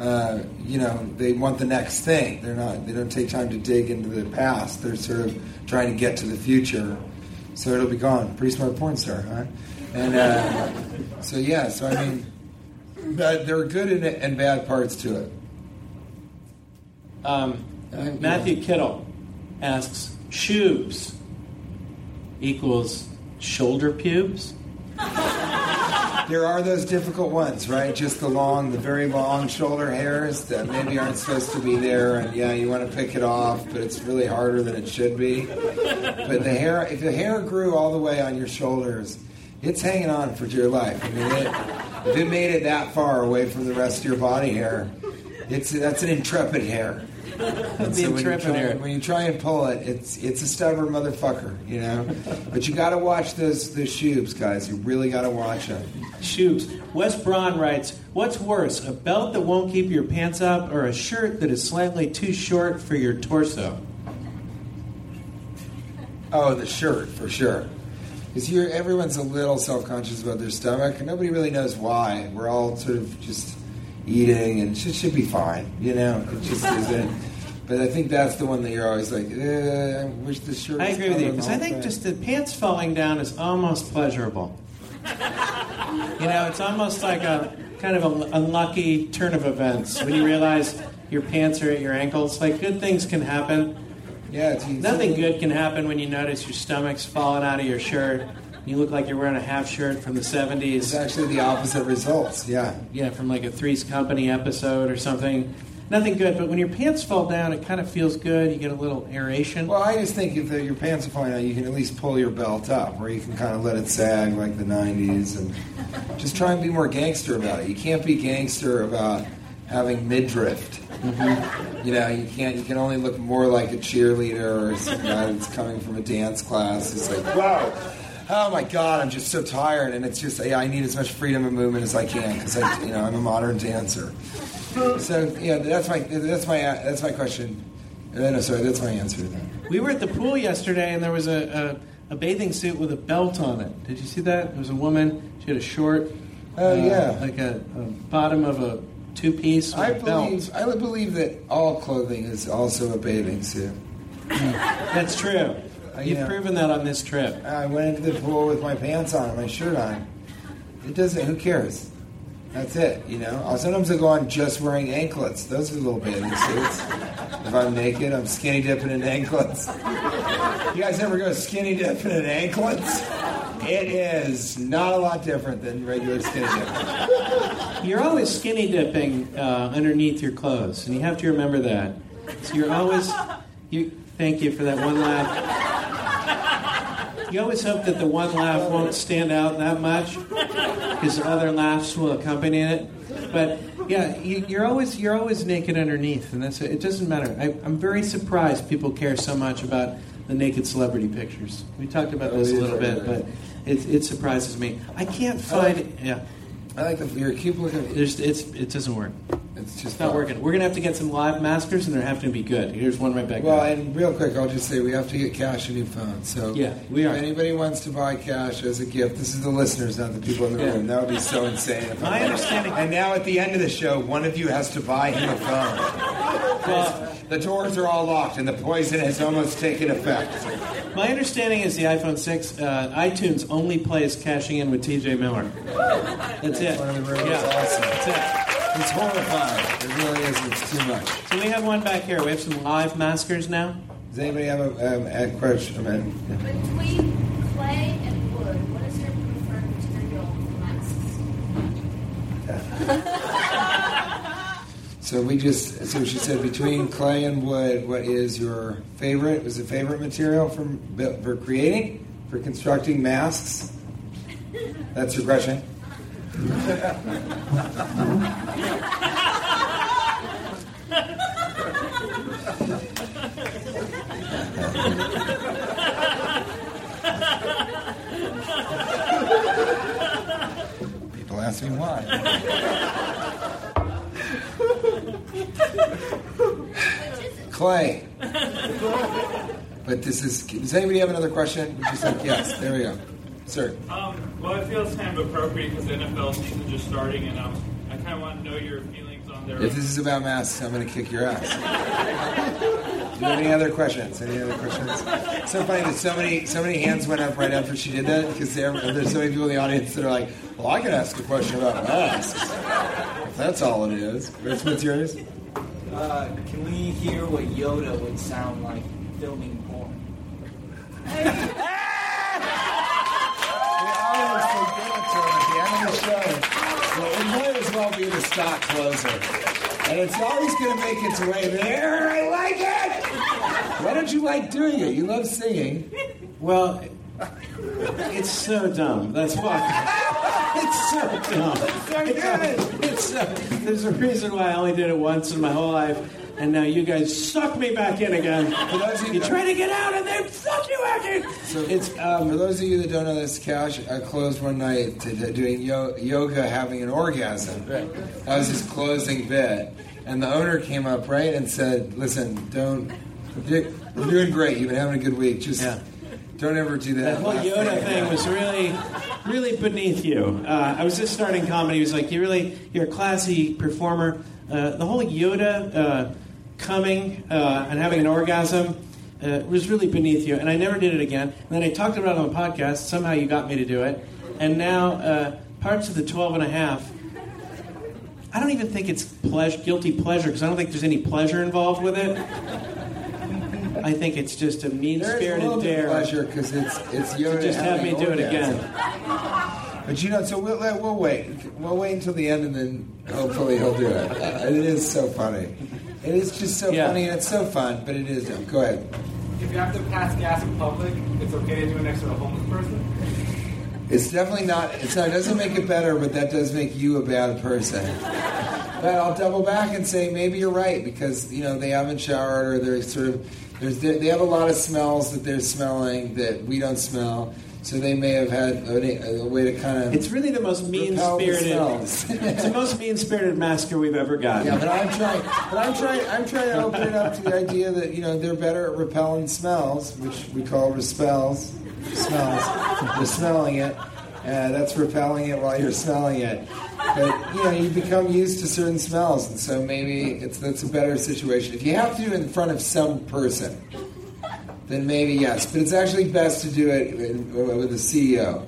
uh, you know, they want the next thing. They're not, they don't take time to dig into the past. They're sort of trying to get to the future. So it'll be gone. Pretty smart porn star, huh? And uh, so, yeah, so I mean, there are good and, and bad parts to it. Um, I, Matthew yeah. Kittle asks, shoes equals shoulder pubes? There are those difficult ones, right? Just the long, the very long shoulder hairs that maybe aren't supposed to be there, and yeah, you want to pick it off, but it's really harder than it should be. But the hair, if the hair grew all the way on your shoulders, it's hanging on for dear life. I mean, it, if it made it that far away from the rest of your body hair, it's that's an intrepid hair. And so when you, try, when you try and pull it, it's it's a stubborn motherfucker, you know. But you got to watch those those shoes, guys. You really got to watch them. Shoes. Wes Braun writes, "What's worse, a belt that won't keep your pants up, or a shirt that is slightly too short for your torso?" Oh, the shirt for sure. Because you're everyone's a little self-conscious about their stomach, and nobody really knows why. We're all sort of just eating, and it should, should be fine, you know. It just isn't. But I think that's the one that you're always like, eh, I wish the shirt was... I agree with you, because I think thing. Just the pants falling down is almost pleasurable. You know, it's almost like a kind of an unlucky turn of events when you realize your pants are at your ankles. Like, good things can happen. Yeah, it's nothing good can happen when you notice your stomach's falling out of your shirt. You look like you're wearing a half shirt from the seventies. It's actually the opposite results, yeah. Yeah, from like a Three's Company episode or something. Nothing good, but when your pants fall down, it kind of feels good. You get a little aeration. Well, I just think if the, your pants are falling down, you can at least pull your belt up, or you can kind of let it sag like the nineties, and just try and be more gangster about it. You can't be gangster about having midriff. Mm-hmm. You know, you can't. You can only look more like a cheerleader or some guy that's coming from a dance class. It's like, whoa, oh my God, I'm just so tired, and it's just, yeah, I need as much freedom of movement as I can because I, you know, I'm a modern dancer. So yeah, that's my that's my that's my question. No, sorry, that's my answer to that. We were at the pool yesterday, and there was a, a a bathing suit with a belt on it. Did you see that? It was a woman. She had a short. Oh uh, yeah, like a, a bottom of a. Two-piece I believe, I would believe that all clothing is also a bathing suit. That's true. Uh, You've know, proven that on this trip. I went into the pool with my pants on and my shirt on. It doesn't... Who cares? That's it, you know? I'll, sometimes I go on just wearing anklets. Those are little bathing suits. If I'm naked, I'm skinny dipping in anklets. You guys ever go skinny dipping in anklets? It is not a lot different than regular skinny dipping. You're always skinny dipping uh, underneath your clothes, and you have to remember that. So you're always... you. Thank you for that one laugh. You always hope that the one laugh won't stand out that much, because other laughs will accompany it. But yeah, you, you're always you're always naked underneath, and that's it. Doesn't matter. I, I'm very surprised people care so much about the naked celebrity pictures. We talked about oh, this a little bit, but it, it surprises me. I can't find... I like, yeah. I like the... You're cute looking... There's, it's, it doesn't work. It's just it's not working. We're going to have to get some live masters, and they're having to be good. Here's one right back Well, now. And real quick, I'll just say we have to get cash and new phones. So yeah, we are. If anybody wants to buy cash as a gift, this is the listeners, not the people in the yeah. room. That would be so insane. If My I'm understanding... Like, and now at the end of the show, one of you has to buy him a phone. Well, the doors are all locked, and the poison has almost taken effect. My understanding is the iPhone six, uh, iTunes only plays Cashing In with T J Miller. That's it. One of the rooms. Yeah. Awesome. That's it. It's horrifying. It really is. It's too much. So we have one back here. We have some live maskers now. Does anybody have a, um, a question? Between clay and wood, what is your preferred material for masks? So we just, so she said, between clay and wood, what is your favorite, was the favorite material for, for creating, for constructing masks? That's your question. People ask me why. Clay. But this is... Does anybody have another question? Which is like, yes, there we go. Sir. Um, well, it feels kind of appropriate because the N F L season's just starting, and um, I kind of want to know your feelings on their... If this is about masks, I'm going to kick your ass. Do you have any other questions? Any other questions? So funny that so many, so many hands went up right after she did that, because there, there's so many people in the audience that are like, well, I could ask a question about masks. That's all it is. Rich, what's yours? Uh, can we hear what Yoda would sound like filming porn? Hey! We always give it to him at the end of the show. Well, it might as well be the stock closer. And it's always going to make its way there. I like it! Why don't you like doing it? You love singing. Well... It's so dumb. That's why. It's so dumb. It's so good. It's so, there's a reason why I only did it once in my whole life, and now you guys suck me back in again. For those of you, you try to get out, and they suck you back in. So it's um, for those of you that don't know this, Cash, I closed one night to, to doing yo- yoga, having an orgasm. That was his closing bit, and the owner came up right and said, "Listen, don't. You're doing great. You've been having a good week. Just." Yeah. Don't ever do that. That whole Yoda thing was really, really beneath you. Uh, I was just starting comedy. He was like, you really, you're a classy performer. Uh, the whole Yoda uh, coming uh, and having an orgasm uh, was really beneath you. And I never did it again. And then I talked about it on the podcast. Somehow you got me to do it. And and now uh, parts of the twelve and a half, I don't even think it's pleasure, guilty pleasure, because I don't think there's any pleasure involved with it. I think it's just a mean-spirited dare. There's pleasure because it's it's your. So just have me do it again. But you know, so we'll we'll wait. We'll wait until the end, and then hopefully he'll do it. Uh, it is so funny. It is just so yeah. funny, and it's so fun. But it is. Um, go ahead. If you have to pass gas in public, it's okay to do it next to a homeless person. It's definitely not. It's not. It doesn't make it better, but that does make you a bad person. But I'll double back and say maybe you're right, because you know they haven't showered, or they're sort of. There's, they have a lot of smells that they're smelling that we don't smell, so they may have had a, a way to kind of. It's really the most mean-spirited. The it's the most mean-spirited masker we've ever gotten. Yeah, but I'm trying. But I'm trying. I'm trying to open it up to the idea that you know they're better at repelling smells, which we call respels. Smells. You're smelling it. Uh, that's repelling it while you're smelling it. But, you know, you become used to certain smells, and so maybe it's that's a better situation. If you have to do it in front of some person, then maybe yes. But it's actually best to do it with, with a C E O,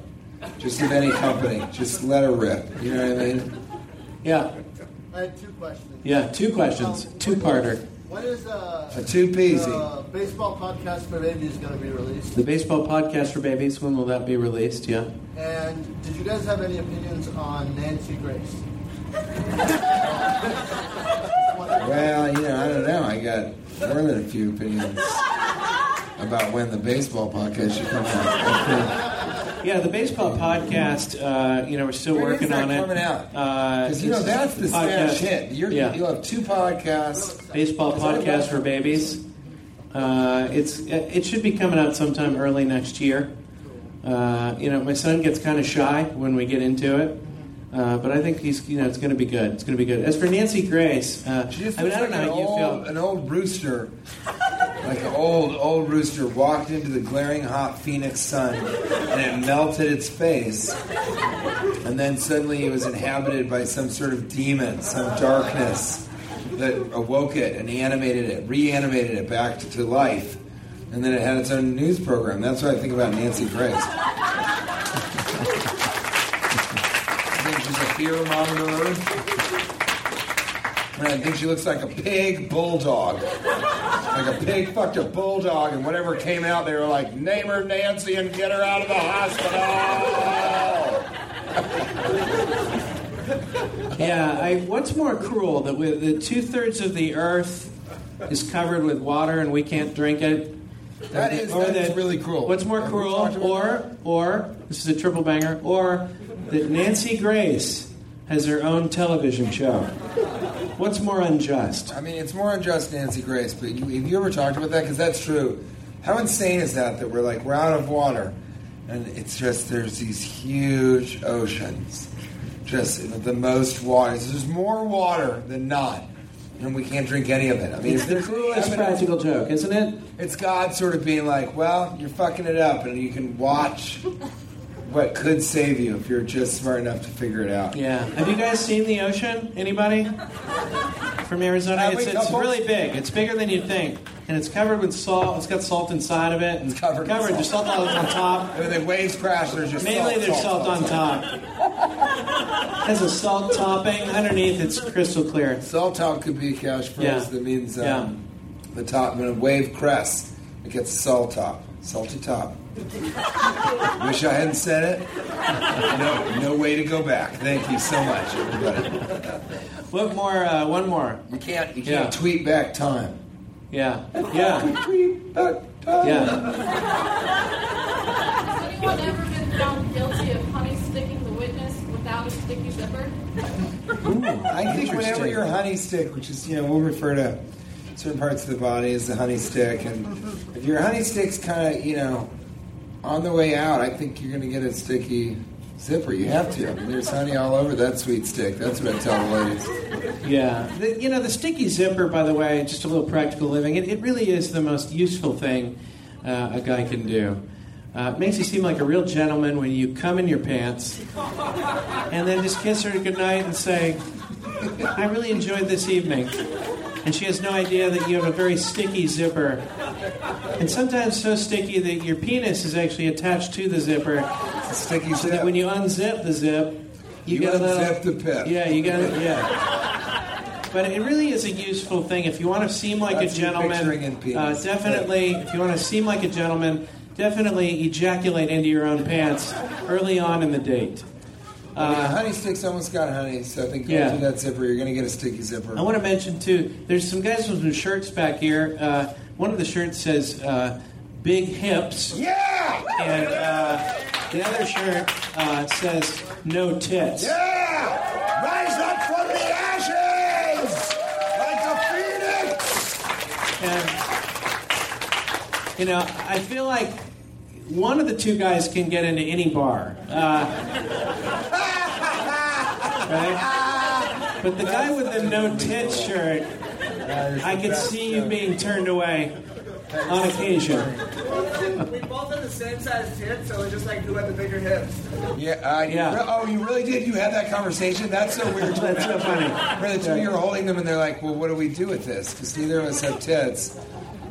just with any company. Just let her rip. You know what I mean? Yeah. I had two questions. Yeah, two questions. Um, Two-parter. When is uh, a two-peasy. the baseball podcast for babies going to be released? The baseball podcast for babies, when will that be released? Yeah. And did you guys have any opinions on Nancy Grace? Well, you know, I don't know. I got more than a few opinions about when the baseball podcast should come out. Yeah, the baseball podcast, uh, you know, we're still when working is that on it. Coming out? Because, uh, you know, that's the Spanish hit. You're, yeah. You'll have two podcasts. Baseball podcast for babies. Uh, it's It should be coming out sometime early next year. Uh, you know, my son gets kind of shy when we get into it. Uh, but I think he's, you know, it's going to be good. It's going to be good. As for Nancy Grace, uh, she just I mean, I don't like know how old, you feel. An old rooster, like an old, old rooster, walked into the glaring hot Phoenix sun, and it melted its face. And then suddenly it was inhabited by some sort of demon, some darkness that awoke it and animated it, reanimated it back to life. And then it had its own news program. That's what I think about Nancy Grace. Fear monitor, and I think she looks like a pig bulldog, like a pig fucked a bulldog, and whatever came out, they were like, "Name her Nancy and get her out of the hospital." Yeah, I, what's more cruel that we, the two thirds of the earth is covered with water and we can't drink it? That or is or that, that's really cruel. What's more cruel, or or this is a triple banger, or that Nancy Grace has her own television show. What's more unjust? I mean, it's more unjust, Nancy Grace, but you, have you ever talked about that? Because that's true. How insane is that, that we're like, we're out of water, and it's just, there's these huge oceans, just the most water. So there's more water than not, and we can't drink any of it. I mean, it's the cruelest practical joke, isn't it? It's God sort of being like, well, you're fucking it up, and you can watch what could save you if you're just smart enough to figure it out. Yeah. Have you guys seen the ocean? Anybody? From Arizona? It's, it's really big. It's bigger than you'd think. And it's covered with salt. It's got salt inside of it. And it's covered, covered. There's salt on top. And when the waves crash, there's just Mainly salt. Mainly there's salt, salt, salt, salt on top. It has a salt topping. Underneath, it's crystal clear. Salt top could be a cash phrase yeah. that means um, yeah. the top. When a wave crests, it gets a salt top. Salty top. Wish I hadn't said it. No, no way to go back. Thank you so much, everybody. What more? Uh, one more. You can't. You can't yeah. tweet back time. Yeah. Yeah. Tweet back time. Yeah. Has anyone ever been found guilty of honey sticking the witness without a sticky zipper? Ooh, I think whenever your honey stick, which is you know, we'll refer to certain parts of the body as the honey stick, and if your honey stick's kind of you know. on the way out, I think you're going to get a sticky zipper. You have to. I mean, there's honey all over that sweet stick. That's what I tell the ladies. Yeah. The, you know, the sticky zipper, by the way, just a little practical living, it, it really is the most useful thing uh, a guy can do. Uh, it makes you seem like a real gentleman when you come in your pants and then just kiss her goodnight and say, I really enjoyed this evening. and she has no idea that you have a very sticky zipper. And sometimes so sticky that your penis is actually attached to the zipper. It's a sticky zip. So that when you unzip the zip, you, you get unzip little, the pip. Yeah, you got it. Yeah. But it really is a useful thing if you want to seem like That's a gentleman. Uh, definitely, if you want to seem like a gentleman, definitely ejaculate into your own pants early on in the date. Uh, yeah, honey sticks almost got honey, so I think going yeah. through that zipper, you're going to get a sticky zipper. I want to mention, too, there's some guys with some shirts back here. Uh, one of the shirts says, uh, Big Hips. Yeah! And uh, the other shirt uh, says, No Tits. Yeah! Rise up from the ashes! Like a phoenix! And, you know, I feel like one of the two guys can get into any bar. Uh, right? But the guy with the no tits shirt, I could see you being turned away on occasion. We both had the same size tits, so it's just like who had the bigger hips. Yeah, uh, yeah. Oh, you really did? You had that conversation? That's so weird. That's so funny. Where the two of you are holding them and they're like, well, what do we do with this? Because neither of us have tits.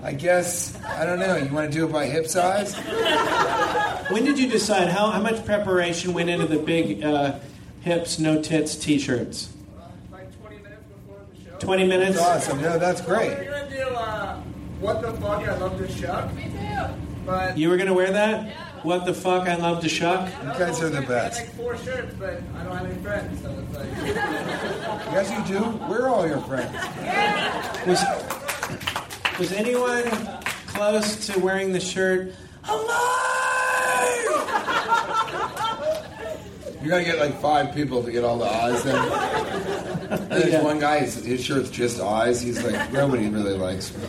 I guess, I don't know, you want to do it by hip size? When did you decide, how, how much preparation went into the big uh, hips, no tits t-shirts? Uh, like twenty minutes before the show. twenty minutes? That's awesome, no, that's great. Well, we were going to do uh, What the Fuck, I Love to Shuck. Me too. But you were going to wear that? Yeah. What the Fuck, I Love to Shuck? You guys are the best. I had like four shirts, but I don't have any friends, so it's like... Yes, you do. We're all your friends. Yeah. Was, Was anyone close to wearing the shirt? Hello! You gotta get like five people to get all the eyes in. And there's yeah. one guy, his, his shirt's just eyes. He's like, nobody really likes me.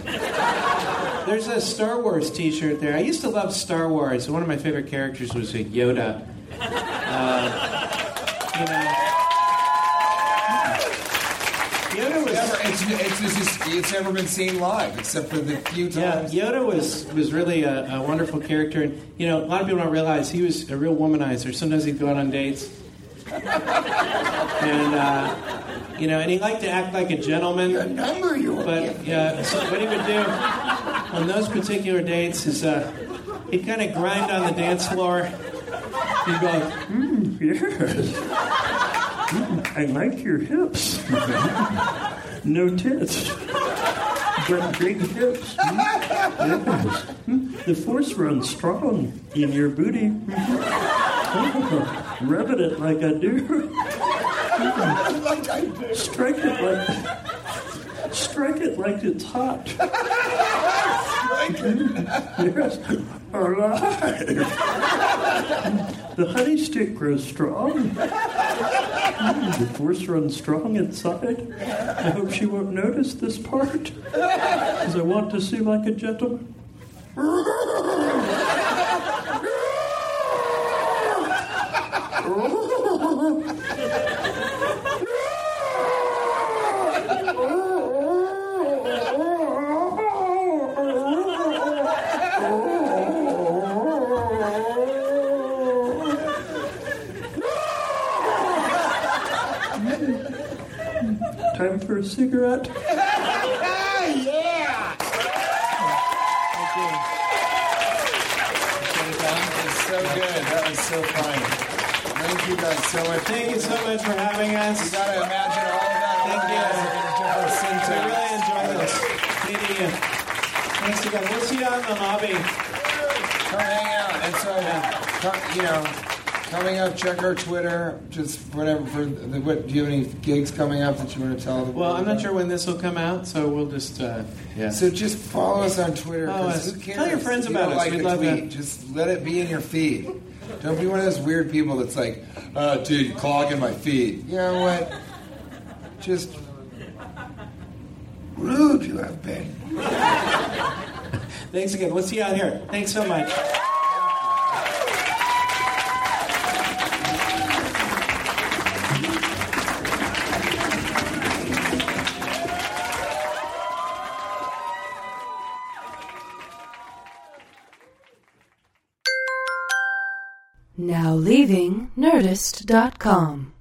There's a Star Wars t-shirt there. I used to love Star Wars. One of my favorite characters was a Yoda. Uh, you know... Yoda was, never, it's, it's, it's, just, it's never been seen live, except for the few times. Yeah, Yoda was, was really a, a wonderful character. And, you know, a lot of people don't realize he was a real womanizer. Sometimes he'd go out on dates. And, uh, you know, and he liked to act like a gentleman. The number you were But uh, so what he would do on those particular dates is uh, he'd kind of grind on the dance floor. He'd go, mmm, yes. Mm, I like your hips. No tits. But big hips. Mm, yes. Mm, the force runs strong in your booty. Mm-hmm. Oh, rubbing it like I do. Mm. Like I do. Strike it like strike it like it's hot. Strike it. Mm, yes. Alive. The honey stick grows strong. Mm, the force runs strong inside. I hope she won't notice this part, because I want to seem like a gentleman. Time for a cigarette. Yeah! Thank you. That was so good. That was so fun. Thank you guys so much. Thank you so much for having us. You gotta imagine all of that. Thank you. I really enjoyed this. Meeting you. Thanks again. We'll see you out in the lobby. Come hang out. And so, come, you know. Coming up, check our Twitter. Just whatever. For the, what, do you have any gigs coming up that you want to tell the world? Well, I'm not about? sure when this will come out, so we'll just. Uh, yeah. So just follow us on Twitter. Oh, uh, who cares? Tell your friends you about us. Like We'd love tweet. That. Just let it be in your feed. Don't be one of those weird people that's like, "Oh, dude, you're clogging my feed." You know what? Just rude you have been. Thanks again. We'll see you out here. Thanks so much. Now leaving Nerdist dot com.